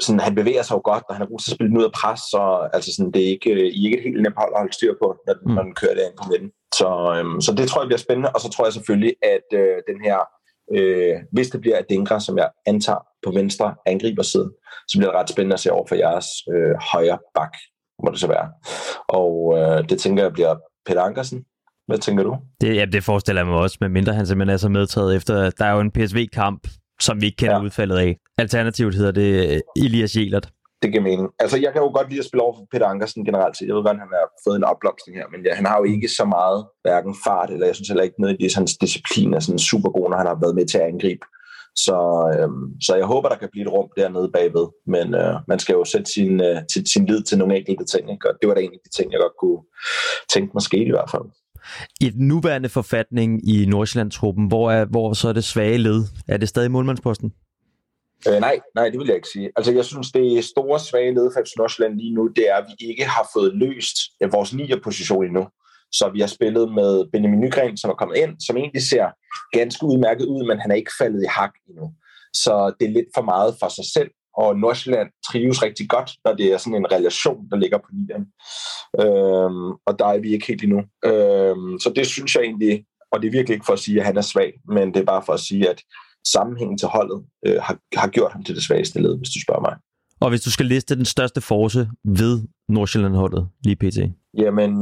sådan, han bevæger sig jo godt, og han er god til at spille den ud af pres, så altså sådan, det er ikke, I er ikke et helt nemt hold at holde styr på, når, mm. når den kører derind på midten. Så, øhm, så det tror jeg bliver spændende, og så tror jeg selvfølgelig, at øh, den her, øh, hvis det bliver Adingra, som jeg antager på venstre angribersiden, så bliver det ret spændende at se over for jeres øh, højre bak, må det så være. Og øh, det tænker jeg bliver Peter Ankersen. Hvad tænker du? Det, ja, det forestiller jeg mig også, medmindre han simpelthen er så medtaget efter. Der er jo en P S V-kamp, som vi ikke kender ja. udfaldet af. Alternativt hedder det Elias Jelert. Det giver mening. Altså, jeg kan jo godt lide at spille over for Peter Ankersen generelt. Jeg ved godt, han har fået en opblomstning her, men ja, han har jo ikke så meget hverken fart, eller jeg synes heller ikke nødvendigvis, hans disciplin er sådan super god, når han har været med til at angribe. Så, øh, så jeg håber, der kan blive et rum dernede bagved, men øh, man skal jo sætte sin, øh, til, sin lid til nogle enkelte ting, ikke? Og det var da en af de ting, jeg godt kunne tænke mig skete i hvert fald. I den nuværende forfatning i Nordsjælland-truppen, hvor, er, hvor så er det svage led? Er det stadig målmandsposten? Øh, nej, nej, det vil jeg ikke sige. Altså, jeg synes, det store svage led for F C Nordsjælland lige nu, det er, at vi ikke har fået løst vores nier-position endnu. Så vi har spillet med Benjamin Nygren, som er kommet ind, som egentlig ser ganske udmærket ud, men han er ikke faldet i hak endnu. Så det er lidt for meget for sig selv, og Nordsjælland trives rigtig godt, når det er sådan en relation, der ligger på nieren. Øhm, og der er vi ikke helt endnu. Øhm, så det synes jeg egentlig, og det er virkelig ikke for at sige, at han er svag, men det er bare for at sige, at sammenhængen til holdet øh, har, har gjort ham til det svageste led, hvis du spørger mig. Og hvis du skal liste den største force ved Nordsjælland-holdet lige pt? Jamen,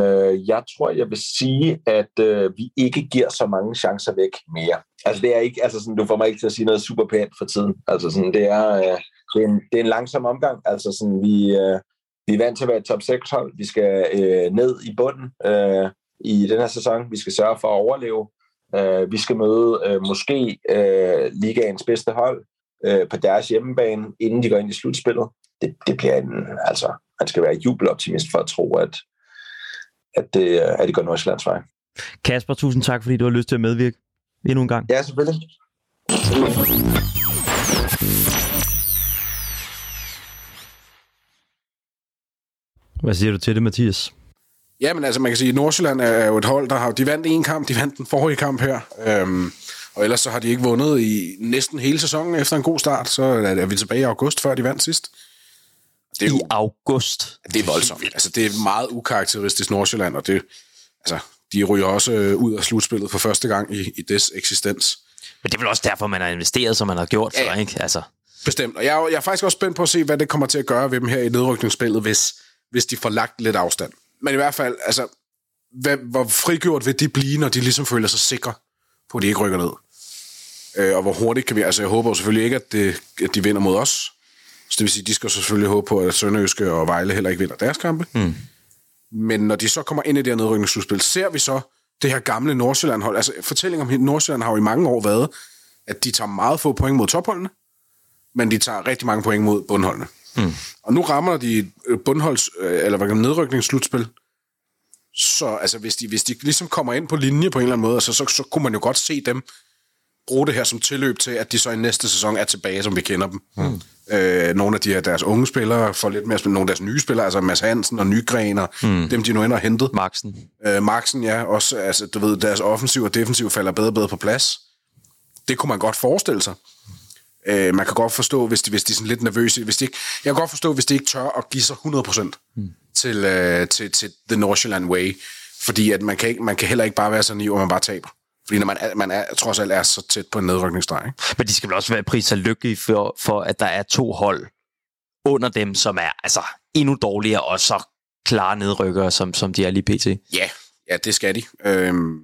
øh, jeg tror, jeg vil sige, at øh, vi ikke giver så mange chancer væk mere. Altså, det er ikke, altså sådan, du får mig ikke til at sige noget super pænt for tiden. Altså, sådan, det er, øh, det er, en, det er en langsom omgang. Altså, sådan, vi, øh, vi er vant til at være et top seks hold. Vi skal øh, ned i bunden øh, i den her sæson. Vi skal sørge for at overleve. Øh, vi skal møde øh, måske øh, ligaens bedste hold på deres hjemmebane, inden de går ind i slutspillet. Det, det bliver en, altså, man skal være jubeloptimist for at tro, at, at, det, at det går Nordsjællands vej. Kasper, tusind tak, fordi du har lyst til at medvirke endnu en gang. Ja, selvfølgelig. Hvad siger du til det, Mathias? Jamen, altså, man kan sige, at Nordsjælland er jo et hold, der har de vandt en kamp, de vandt den forrige kamp her. Øhm Og ellers så har de ikke vundet i næsten hele sæsonen efter en god start. Så er vi tilbage i august, før de vandt sidst. Det er jo, I august? Det er voldsomt. Altså, det er meget ukarakteristisk Nordsjælland, og det, altså, de ryger også ud af slutspillet for første gang i, i dets eksistens. Men det er vel også derfor, man har investeret, som man har gjort for, ja, ikke? Altså. Bestemt. Og jeg er, jeg er faktisk også spændt på at se, hvad det kommer til at gøre ved dem her i nedrykningsspillet, hvis, hvis de får lagt lidt afstand. Men i hvert fald, altså, hvad, hvor frigjort vil de blive, når de ligesom føler sig sikre på, at de ikke rykker ned? Og hvor hurtigt kan vi... Altså, jeg håber selvfølgelig ikke, at, det, at de vinder mod os. Så det vil sige, de skal selvfølgelig håbe på, at Sønderjyske og Vejle heller ikke vinder deres kampe. Mm. Men når de så kommer ind i det her nedrykningsudspil, ser vi så det her gamle Nordsjælland-hold. Altså, fortællingen om Nordsjælland har jo i mange år været, at de tager meget få point mod topholdene, men de tager rigtig mange point mod bundholdene. Mm. Og nu rammer de bundholds... Eller hvad kan man, nedrykningsslutspil. Så altså, hvis de, hvis de ligesom kommer ind på linje på en eller anden måde, altså, så, så kunne man jo godt se dem bruge det her som tilløb til, at de så i næste sæson er tilbage, som vi kender dem. Mm. Øh, nogle af de her, deres unge spillere får lidt mere at spille, nogle af deres nye spillere, altså Mads Hansen og Nygren og mm. dem, de nu ender og hentet. Marksen. Øh, Marksen, ja. Også, altså, du ved, deres offensiv og defensiv falder bedre og bedre på plads. Det kunne man godt forestille sig. Øh, man kan godt forstå, hvis de, hvis de er sådan lidt nervøse. Hvis de ikke, jeg kan godt forstå, hvis de ikke tør at give sig hundrede procent mm. til, øh, til, til The Nordsjælland Way. Fordi at man, kan ikke, man kan heller ikke bare være sådan i, hvor man bare taber. Fordi når man, er, man er, trods alt er så tæt på en nedrykningsstreg. Ikke? Men de skal vel også være pris og lykkelige for, for, at der er to hold under dem, som er altså endnu dårligere og så klare nedrykkere, som, som de er lige pt. Ja, ja det skal de. Øhm,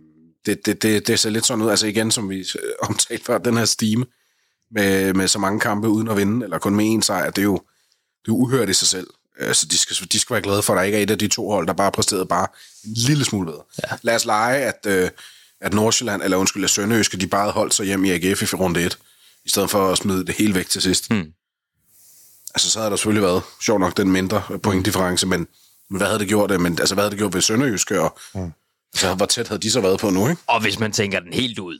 det, det, det, det ser lidt sådan ud. Altså igen, som vi omtalte før, den her stime med, med så mange kampe uden at vinde, eller kun med en sejr, det er jo det er uhørt i sig selv. Så de skal, de skal være glade for, at der ikke er et af de to hold, der bare præsterede bare en lille smule bedre. Ja. Lad os lege, at... Øh, at Nordsjælland, eller undskyld, at Sønderjyske, de bare holdt sig hjem i A G F i runde et, i stedet for at smide det hele væk til sidst. Mm. Altså, så havde der selvfølgelig været, sjovt nok, den mindre pointdifference, men, men hvad havde det gjort? Men, altså, hvad havde det gjort ved Sønderjyske? Og, mm. altså, hvor tæt havde de så været på nu, ikke? Og hvis man tænker den helt ud,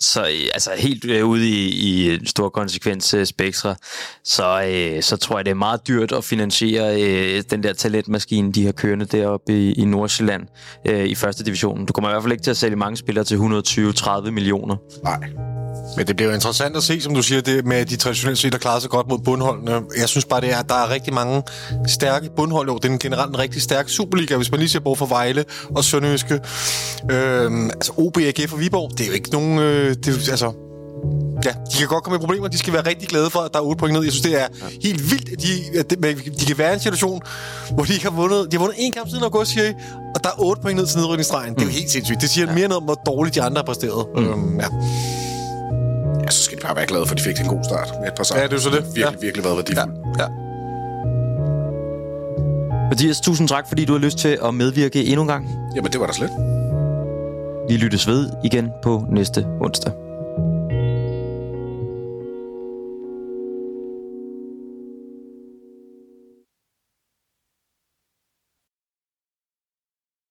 så, altså helt ude i, i stor konsekvensspektre, så, øh, så tror jeg, det er meget dyrt at finansiere øh, den der talentmaskine, de har kørende deroppe i, i Nordsjælland øh, i første divisionen. Du kommer i hvert fald ikke til at sælge mange spillere til et hundrede og tyve til tredive millioner. Nej. Men det bliver jo interessant at se, som du siger, det med de traditionelle spillere, der klarer sig godt mod bundholdene. Jeg synes bare, det er, at der er rigtig mange stærke bundhold. Det er en generelt en rigtig stærk Superliga, hvis man lige ser bort for Vejle og Sønderjyske. Øhm, altså O B, A G F og Viborg, det er jo ikke nogen... Øh, det, altså, ja, de kan godt komme i problemer. De skal være rigtig glade for, at der er otte point ned. Jeg synes, det er ja. helt vildt, at de, at de kan være i en situation, hvor de ikke har vundet. De har vundet en kamp siden august, siger I, og der er otte point ned til nedrykningsstregen. Mm. Det er jo helt sindssygt. Det siger ja. mere noget om, hvor dårligt de andre har præsteret. Mm. Øhm, ja. Ja, så skal de bare være glade for, at de fik en god start med et par sejre. Ja, det er så det. Virkelig, ja. virkelig været værdifuldt. Ja. ja. Mathias, tusind tak, fordi du har lyst til at medvirke endnu en gang. Jamen, det var da slet. Vi lyttes ved igen på næste onsdag.